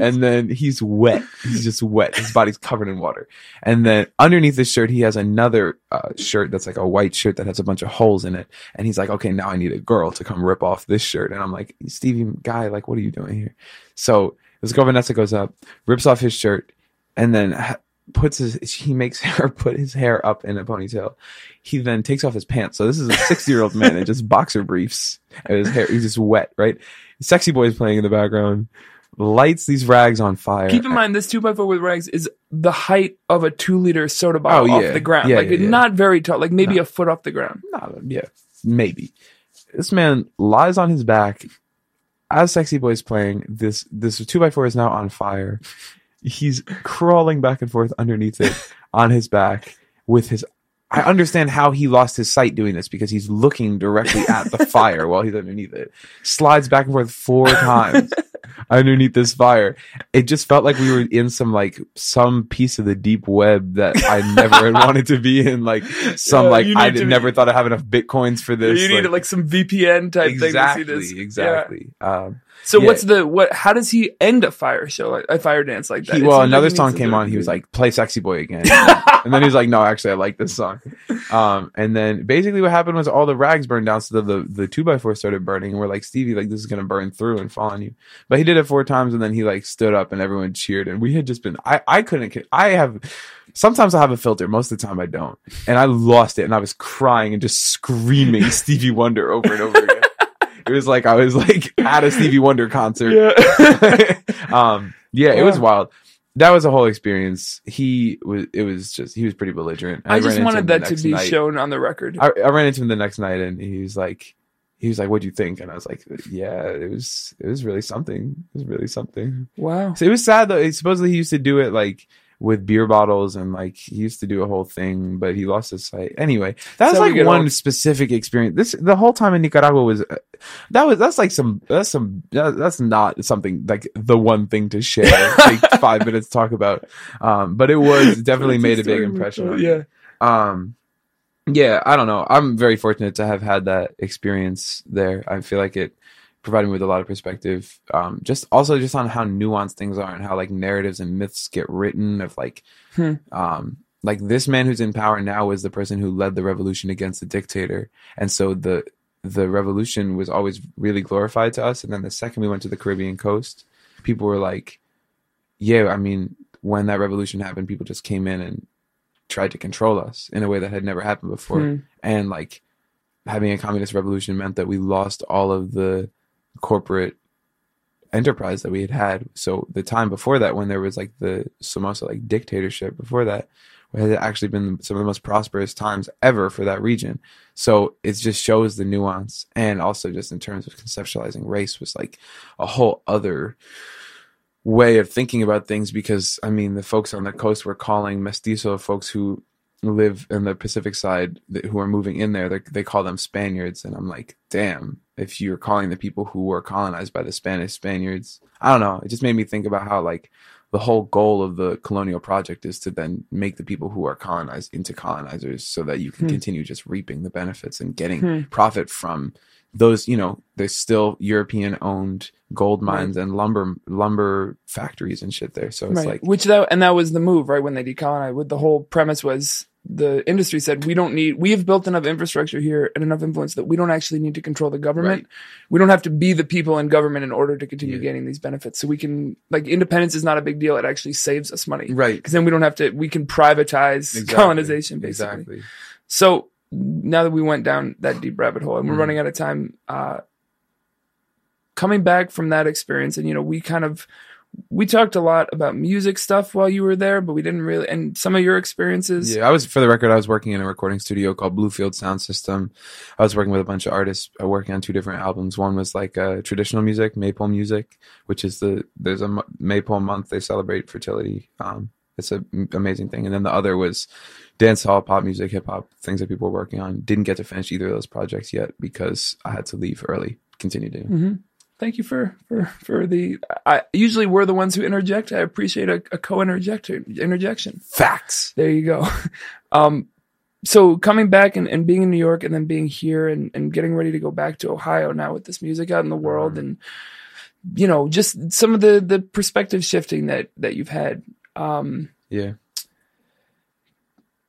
And then he's wet. He's just wet. His body's covered in water. And then underneath his shirt, he has another uh, shirt that's like a white shirt that has a bunch of holes in it. And he's like, okay, now I need a girl to come rip off this shirt. And I'm like, Stevie, guy, like, what are you doing here? So this girl, Vanessa, goes up, rips off his shirt, and then... Ha- puts his he makes her put his hair up in a ponytail. He then takes off his pants. So this is a sixty year old man in just boxer briefs and his hair, he's just wet, right? Sexy Boy's playing in the background. lights these rags on fire. Keep in mind, this two by four with rags is the height of a two liter soda bottle oh, yeah. off the ground. Yeah, like, yeah, yeah. Not very tall. Like, maybe no. a foot off the ground. No, yeah, maybe. This man lies on his back as Sexy Boy's playing. This this two by four is now on fire. He's crawling back and forth underneath it on his back with his... I understand how he lost his sight doing this, because he's looking directly at the fire while he's underneath it. Slides back and forth four times underneath this fire. It just felt like we were in some like some piece of the deep web that I never had wanted to be in. Like some yeah, like I did, never be... thought I'd have enough bitcoins for this. You like, needed like some V P N type exactly, thing to see this. Exactly. Yeah. Um, so yeah. what's the what? How does he end a fire show, like, a fire dance like that? He, well, another song came on. He was like, "Play Sexy Boy again," and then he's like, "No, actually, I like this song." Um, and then basically what happened was all the rags burned down, so the the two by four started burning. And we're like, Stevie, like this is gonna burn through and fall on you. But he did it four times, and then he like stood up, and everyone cheered. And we had just been, I, I couldn't, I have. Sometimes I have a filter. Most of the time I don't, and I lost it, and I was crying and just screaming Stevie Wonder over and over again. It was like I was like at a Stevie Wonder concert. Yeah. um, yeah, it was wild. That was a whole experience. He was. It was just. He was pretty belligerent. I, I just wanted that to be night. shown on the record. I, I ran into him the next night, and he was like, he was like, "What do you think?" And I was like, "Yeah, it was. It was really something. It was really something." Wow. So it was sad though. He, supposedly he used to do it like with beer bottles, and like he used to do a whole thing, but he lost his sight. Anyway, that was so like one old... specific experience. This the whole time in Nicaragua was uh, that was that's like some that's some that's not something like the one thing to share like five minutes to talk about, um but it was definitely made a big impression on yeah um yeah I don't know, I'm very fortunate to have had that experience there. I feel like it providing me with a lot of perspective, um just also just on how nuanced things are and how like narratives and myths get written of like hmm. um like this man who's in power now was the person who led the revolution against the dictator, and so the the revolution was always really glorified to us, and then the second we went to the Caribbean coast, people were like, yeah, I mean when that revolution happened, people just came in and tried to control us in a way that had never happened before. hmm. And like having a communist revolution meant that we lost all of the corporate enterprise that we had had. So the time before that, when there was like the Somoza like dictatorship before that, had actually been some of the most prosperous times ever for that region. So it just shows the nuance, and also just in terms of conceptualizing race was like a whole other way of thinking about things, because I mean the folks on the coast were calling mestizo folks who live in the Pacific side that, who are moving in there, they call them Spaniards, and I'm like, damn, if you're calling the people who were colonized by the Spanish Spaniards, I don't know, it just made me think about how like the whole goal of the colonial project is to then make the people who are colonized into colonizers, so that you can hmm. continue just reaping the benefits and getting hmm. profit from those, you know, there's still European owned gold mines right. and lumber lumber factories and shit there, so it's right. like which that and that was the move right when they decolonized, with the whole premise was the industry said, we don't need, we have built enough infrastructure here and enough influence that we don't actually need to control the government. Right. We don't have to be the people in government in order to continue yeah. gaining these benefits. So we can, like, independence is not a big deal. It actually saves us money. Right. Because then we don't have to, we can privatize exactly. colonization, basically. Exactly. So now that we went down that deep rabbit hole and we're mm. running out of time, uh, coming back from that experience, and, you know, we kind of, we talked a lot about music stuff while you were there, but we didn't really, and some of your experiences. Yeah, I was, for the record, I was working in a recording studio called Bluefield Sound System. I was working with a bunch of artists uh, working on two different albums. One was like uh, traditional music, Maypole music, which is the, there's a Maypole month, they celebrate fertility. Um, it's an amazing thing. And then the other was dance hall, pop music, hip hop, things that people were working on. Didn't get to finish either of those projects yet because I had to leave early, continue to. Mm-hmm. Thank you for, for, for the, I usually we're the ones who interject. I appreciate a, a co-interjector interjection. Facts. There you go. Um, so coming back and, and being in New York and then being here and, and getting ready to go back to Ohio now with this music out in the world mm. and, you know, just some of the, the perspective shifting that, that you've had. Um, yeah.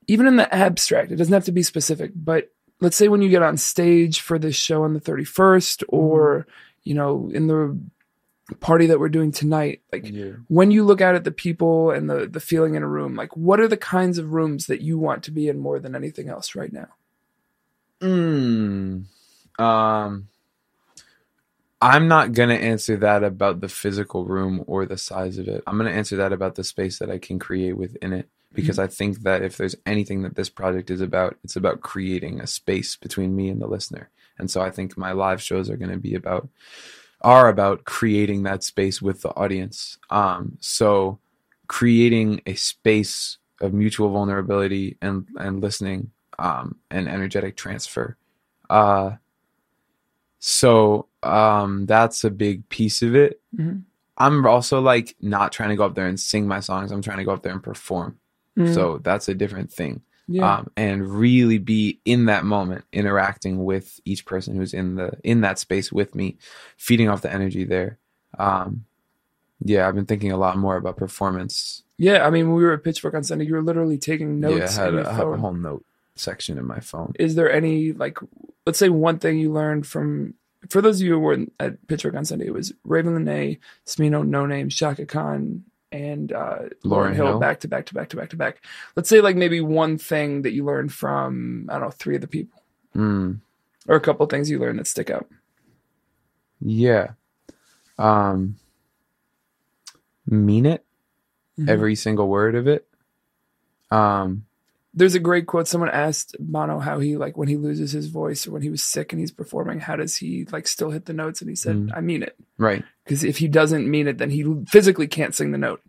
Even in the abstract, it doesn't have to be specific, but let's say when you get on stage for this show on the thirty-first or, mm. you know, in the party that we're doing tonight, like yeah. when you look out at the people and the the feeling in a room, like what are the kinds of rooms that you want to be in more than anything else right now? Mm. Um, I'm not going to answer that about the physical room or the size of it. I'm going to answer that about the space that I can create within it, because mm-hmm. I think that if there's anything that this project is about, it's about creating a space between me and the listener. And so I think my live shows are going to be about, are about creating that space with the audience. Um, so creating a space of mutual vulnerability and, and listening um, and energetic transfer. Uh, so um, that's a big piece of it. Mm-hmm. I'm also like not trying to go up there and sing my songs. I'm trying to go up there and perform. Mm-hmm. So that's a different thing. Yeah. Um, and really be in that moment, interacting with each person who's in the in that space with me, feeding off the energy there. Um, yeah, I've been thinking a lot more about performance. Yeah, I mean, when we were at Pitchfork on Sunday, you were literally taking notes. Yeah, I had a, I have a whole note section in my phone. Is there any, like, let's say one thing you learned from, for those of you who weren't at Pitchfork on Sunday, it was Raven Lene, Smino, No Name, Shaka Khan, and uh Lauryn Hill, Hill back to back to back to back to back. Let's say like maybe one thing that you learned from, I don't know, three of the people. Mm. Or a couple of things you learned that stick out. Yeah. Um mean it. Mm-hmm. Every single word of it. Um there's a great quote. Someone asked Bono how he, like, when he loses his voice or when he was sick and he's performing, how does he like still hit the notes? And he said, mm. I mean it. Right. Because if he doesn't mean it, then he physically can't sing the note.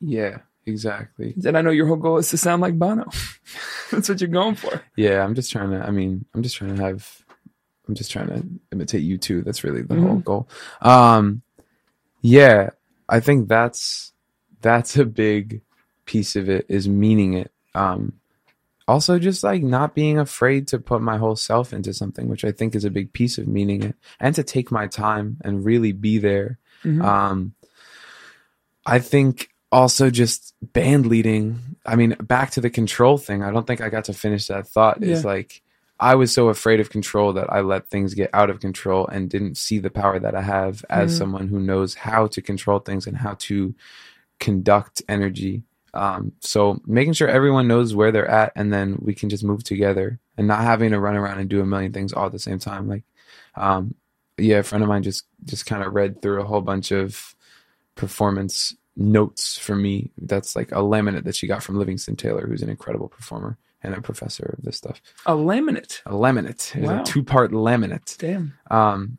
Yeah, exactly. And I know your whole goal is to sound like Bono. That's what you're going for. Yeah. I'm just trying to, I mean, I'm just trying to have, I'm just trying to imitate you too. That's really the mm-hmm. whole goal. Um, yeah, I think that's, that's a big piece of it, is meaning it. Um, Also, just like not being afraid to put my whole self into something, which I think is a big piece of meaning it, and to take my time and really be there. Mm-hmm. Um, I think also just band leading. I mean, back to the control thing. I don't think I got to finish that thought. Yeah. Is like I was so afraid of control that I let things get out of control and didn't see the power that I have as mm-hmm. someone who knows how to control things and how to conduct energy. Um, so making sure everyone knows where they're at, and then we can just move together and not having to run around and do a million things all at the same time. Like, um, yeah, a friend of mine just, just kind of read through a whole bunch of performance notes for me. That's like a laminate that she got from Livingston Taylor, who's an incredible performer and a professor of this stuff. A laminate, a laminate, it wow. a two part laminate. Damn. Um,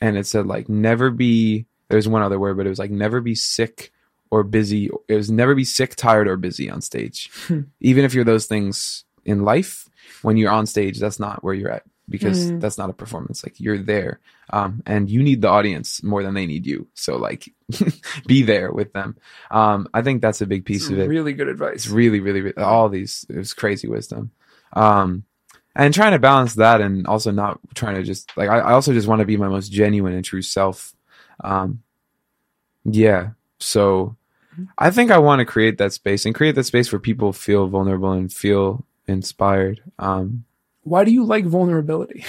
and it said like, never be, there's one other word, but it was like, never be sick or busy. It was never be sick, tired, or busy on stage. Hmm. Even if you're those things in life, when you're on stage, that's not where you're at, because mm. that's not a performance. Like, you're there, um, and you need the audience more than they need you. So like be there with them. Um, I think that's a big piece it's of it. Really good advice. It's really, really, really, all these, it was crazy wisdom. Um, and trying to balance that, and also not trying to just like, I, I also just want to be my most genuine and true self. Um, yeah. So I think I want to create that space and create that space where people feel vulnerable and feel inspired. Um, Why do you like vulnerability?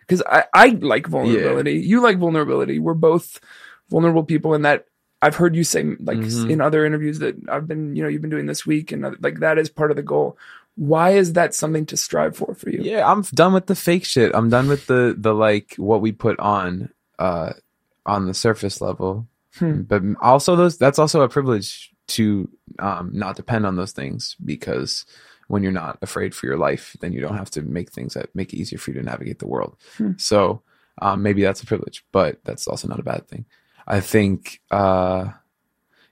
Because I, I like vulnerability. Yeah. You like vulnerability. We're both vulnerable people, and that I've heard you say, like mm-hmm. in other interviews that I've been, you know, you've been doing this week, and like that is part of the goal. Why is that something to strive for for you? Yeah, I'm done with the fake shit. I'm done with the the like what we put on uh, on the surface level. Hmm. But also those, that's also a privilege to um, not depend on those things, because when you're not afraid for your life, then you don't have to make things that make it easier for you to navigate the world. Hmm. So um, maybe that's a privilege, but that's also not a bad thing. I think, uh,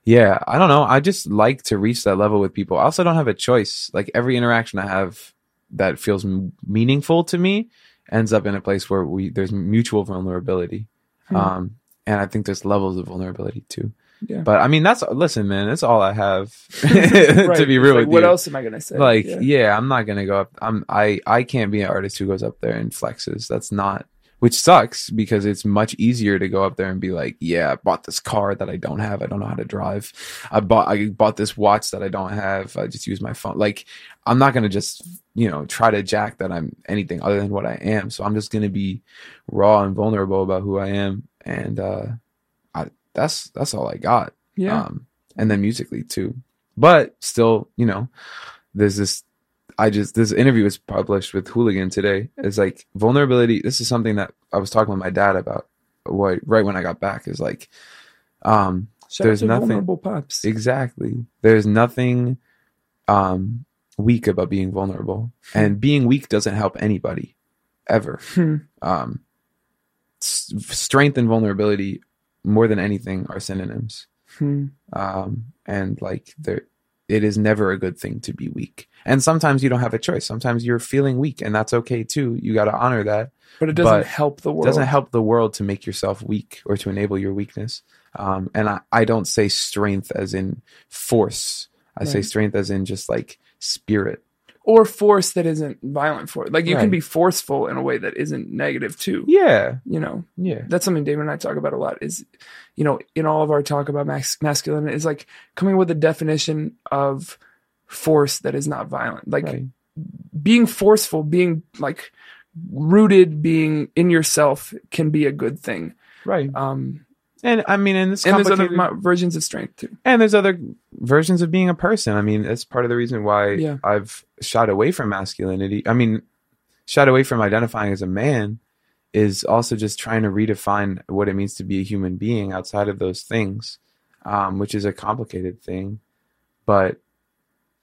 yeah, I don't know. I just like to reach that level with people. I also don't have a choice. Like every interaction I have that feels m- meaningful to me ends up in a place where we there's mutual vulnerability. Hmm. Um And I think there's levels of vulnerability too. Yeah. But I mean, that's, listen, man, that's all I have right. to be real like, with what you. What else am I going to say? Like, yeah, yeah I'm not going to go up. I'm, I, I can't be an artist who goes up there and flexes. That's not, which sucks, because it's much easier to go up there and be like, yeah, I bought this car that I don't have. I don't know how to drive. I bought, I bought this watch that I don't have. I just use my phone. Like, I'm not going to just, you know, try to jack that I'm anything other than what I am. So I'm just going to be raw and vulnerable about who I am. And uh I, that's that's all I got. Yeah. Um and then musically too, but still, you know, there's this I just this interview was published with Hooligan today. It's like vulnerability, this is something that I was talking with my dad about, what right when I got back is like, um, Shout there's nothing vulnerable pops. Exactly. There's nothing um, weak about being vulnerable, and being weak doesn't help anybody ever. Hmm. Um, s- strength and vulnerability, more than anything, are synonyms. Hmm. Um, and like there, it is never a good thing to be weak. And sometimes you don't have a choice. Sometimes you're feeling weak, and that's okay too. You got to honor that. But it doesn't but help the world. It doesn't help the world to make yourself weak or to enable your weakness. Um, and I, I don't say strength as in force. I right. say strength as in just like spirit. Or force that isn't violent for it. Like you right. can be forceful in a way that isn't negative too. Yeah. You know, yeah. That's something David and I talk about a lot is, you know, in all of our talk about mas- masculinity is like coming with a definition of force that is not violent. Like right. being forceful, being like rooted, being in yourself can be a good thing. Right. Um, And I mean, and, this and there's other mo- versions of strength too. And there's other versions of being a person. I mean, that's part of the reason why yeah. I've shied away from masculinity. I mean, shied away from identifying as a man is also just trying to redefine what it means to be a human being outside of those things, um, which is a complicated thing. But,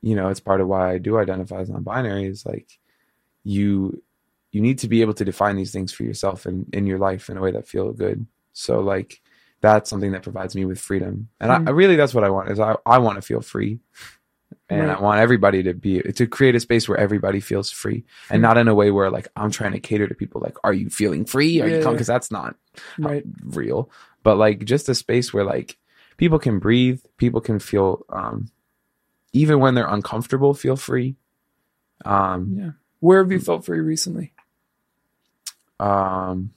you know, it's part of why I do identify as non-binary is like you, you need to be able to define these things for yourself and in your life in a way that feel good. So like, that's something that provides me with freedom. And mm. I, I really, that's what I want is I, I want to feel free. And right. I want everybody to be, to create a space where everybody feels free and mm. not in a way where like, I'm trying to cater to people. Like, are you feeling free? Are yeah, you calm? Yeah. Cause that's not right. uh, real, but like just a space where like people can breathe, people can feel, um, even when they're uncomfortable, feel free. Um, yeah. Where have you felt free recently? Um,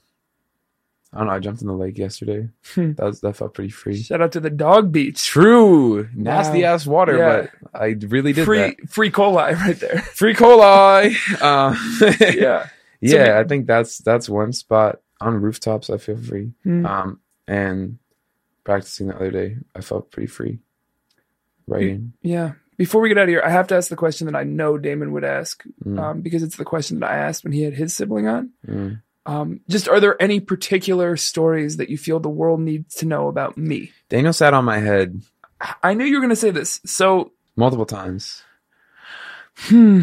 I don't know. I jumped in the lake yesterday. Hmm. That was, that felt pretty free. Shout out to the dog beach. True. Nasty wow. ass water, yeah. but I really did free, that. Free coli right there. Free coli. Um, yeah. yeah. So, I think that's, that's one spot on rooftops. I feel free. Hmm. Um, and practicing the other day, I felt pretty free. Writing. Yeah. Before we get out of here, I have to ask the question that I know Damon would ask mm. um, because it's the question that I asked when he had his sibling on. Mm. Um, just are there any particular stories that you feel the world needs to know about me? Daniel sat on my head. I knew you were going to say this. So multiple times. Hmm.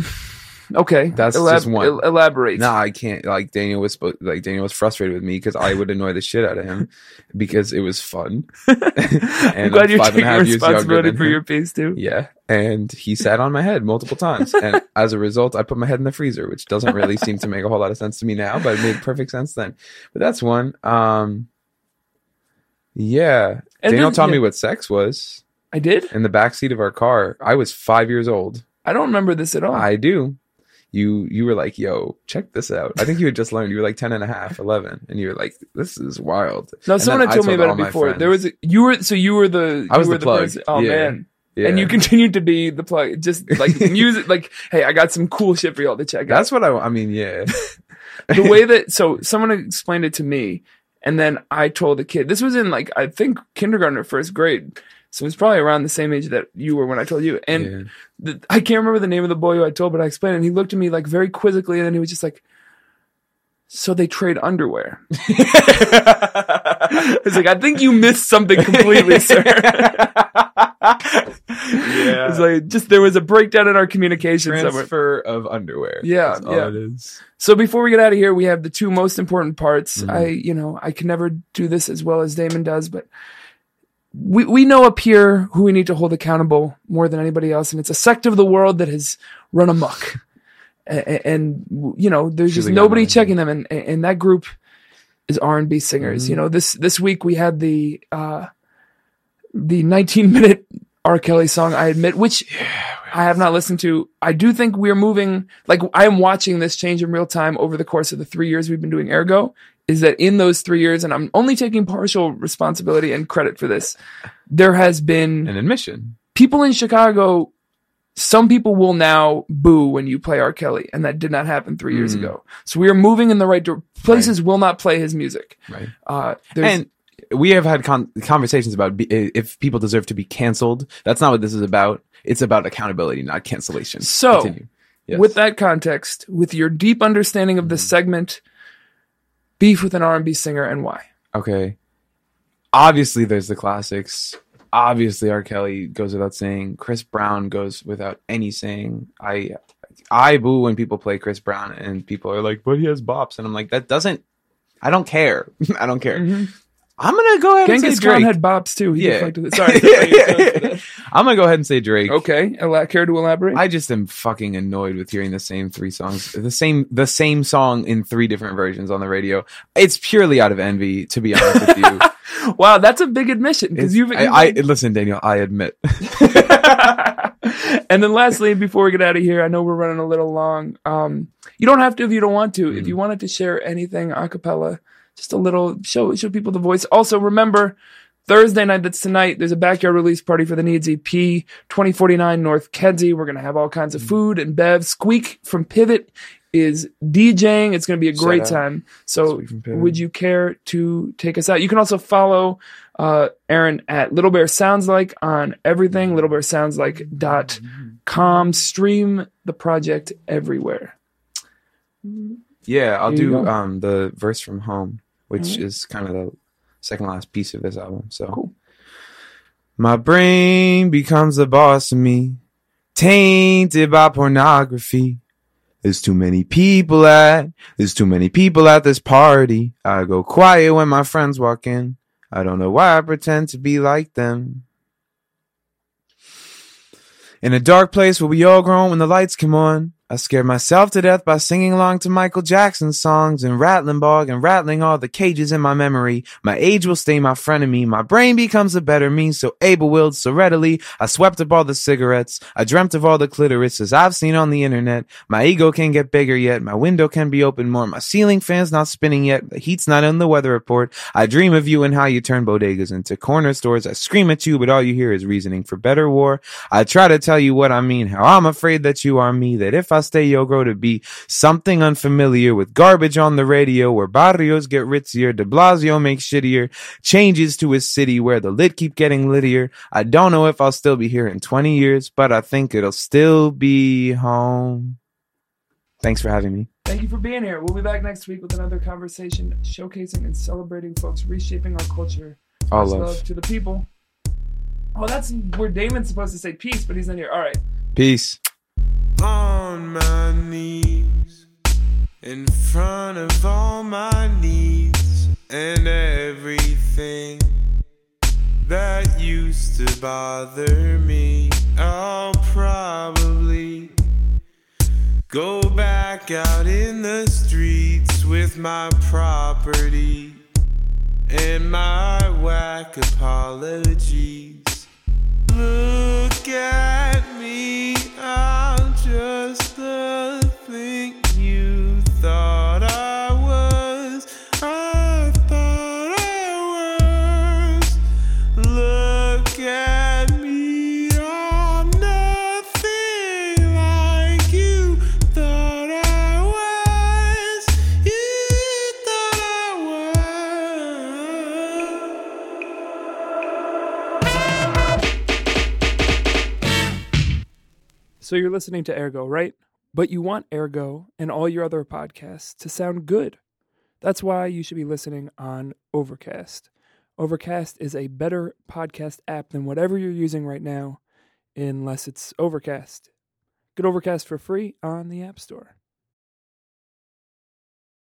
Okay. That's Elab- just one. El- elaborate. No, nah, I can't. Like Daniel was spo- like Daniel was frustrated with me because I would annoy the shit out of him because it was fun. and I'm glad I'm you're taking responsibility for him. Your piece too. Yeah. And he sat on my head multiple times. And as a result, I put my head in the freezer, which doesn't really seem to make a whole lot of sense to me now, but it made perfect sense then. But that's one. Um, yeah. And Daniel then, taught yeah. me what sex was. I did? In the backseat of our car. I was five years old. I don't remember this at all. I do. You you were like, yo, check this out. I think you had just learned. You were like ten and a half, eleven. And you were like, this is wild. No, and someone had told, told me about it before. There was a, you were So you were the... I was the plug. The oh, yeah. man. Yeah. And you continued to be the plug, just like music, like, hey, I got some cool shit for y'all to check out. That's what I, I mean, yeah. The way that, so someone explained it to me, and then I told the kid, this was in like, I think kindergarten or first grade. So it's probably around the same age that you were when I told you. And yeah. the, I can't remember the name of the boy who I told, but I explained it. And he looked at me like very quizzically, and then he was just like, so they trade underwear. I was like, I think you missed something completely, sir. Yeah. It's like just there was a breakdown in our communication. Transfer somewhere. Of underwear. Yeah. That's all yeah. it is. So before we get out of here, we have the two most important parts. Mm-hmm. I, you know, I can never do this as well as Damon does, but we we know up here who we need to hold accountable more than anybody else, and it's a sect of the world that has run amok. And, and you know there's She's just nobody checking them, and and that group is R and B singers. Mm-hmm. You know this this week we had the uh the nineteen minute R. Kelly song I Admit, which yeah, I have not listened to. I do think we're moving, like I am watching this change in real time over the course of the three years we've been doing Ergo, is that in those three years, and I'm only taking partial responsibility and credit for this, there has been an admission. People in Chicago, some people will now boo when you play R. Kelly, and that did not happen three mm. years ago. So we are moving in the right direction. Places right. will not play his music. Right. Uh, and we have had con- conversations about be- if people deserve to be canceled. That's not what this is about. It's about accountability, not cancellation. So yes. with that context, with your deep understanding of this mm. segment, beef with an R and B singer and why? Okay. Obviously, there's the classics. Obviously, R. Kelly goes without saying. Chris Brown goes without any saying. I I boo when people play Chris Brown and people are like, but he has bops. And I'm like, that doesn't... I don't care. I don't care. Mm-hmm. I'm going to go ahead Genghis and say Drake. Brown had bops, too. He yeah. Sorry. yeah. I'm going to go ahead and say Drake. Okay. Ela- care to elaborate? I just am fucking annoyed with hearing the same three songs. The same the same song in three different versions on the radio. It's purely out of envy, to be honest with you. Wow, that's a big admission. Because you've, you've I, I listen, Daniel, I admit. And then lastly, before we get out of here, I know we're running a little long. Um, you don't have to if you don't want to. Mm-hmm. If you wanted to share anything a cappella, just a little, show show people the voice. Also, remember, Thursday night, that's tonight, there's a backyard release party for the Needs E P, twenty forty-nine North Kedzie. We're going to have all kinds of food and bev. Squeak from Pivot is DJing. It's going to be a great time. So would you care to take us out? You can also follow uh, Aaron at Little Bear Sounds Like on everything, little bear sounds like dot com. Stream the project everywhere. Yeah, I'll do um, the verse from home, which right. is kind of the second last piece of this album. So, cool. My brain becomes the boss of me, tainted by pornography. There's too many people at, there's too many people at this party. I go quiet when my friends walk in. I don't know why I pretend to be like them. In a dark place where we all grown when the lights come on. I scared myself to death by singing along to Michael Jackson songs and rattling bog and rattling all the cages in my memory. My age will stay my frenemy. My brain becomes a better me, so able-willed, so readily. I swept up all the cigarettes. I dreamt of all the clitorises I've seen on the internet. My ego can get bigger yet. My window can be open more. My ceiling fan's not spinning yet. The heat's not in the weather report. I dream of you and how you turn bodegas into corner stores. I scream at you, but all you hear is reasoning for better war. I try to tell you what I mean, how I'm afraid that you are me, that if I stay, you'll grow to be something unfamiliar with garbage on the radio where barrios get ritzier, de Blasio makes shittier, changes to a city where the lit keep getting littier. I don't know if I'll still be here in twenty years, but I think it'll still be home. Thanks for having me. Thank you for being here. We'll be back next week with another conversation showcasing and celebrating folks reshaping our culture. All love. love to the people. Oh, that's where Damon's supposed to say peace, but he's not here. All right. Peace. On my knees, in front of all my needs and everything that used to bother me, I'll probably go back out in the streets with my property and my whack apologies. Look at me, I'm just the thing you thought I was. I thought I was. Look at me, I'm nothing like you thought I was. You thought I was. So you're listening to Ergo, right? But you want Ergo and all your other podcasts to sound good. That's why you should be listening on Overcast. Overcast is a better podcast app than whatever you're using right now, unless it's Overcast. Get Overcast for free on the App Store.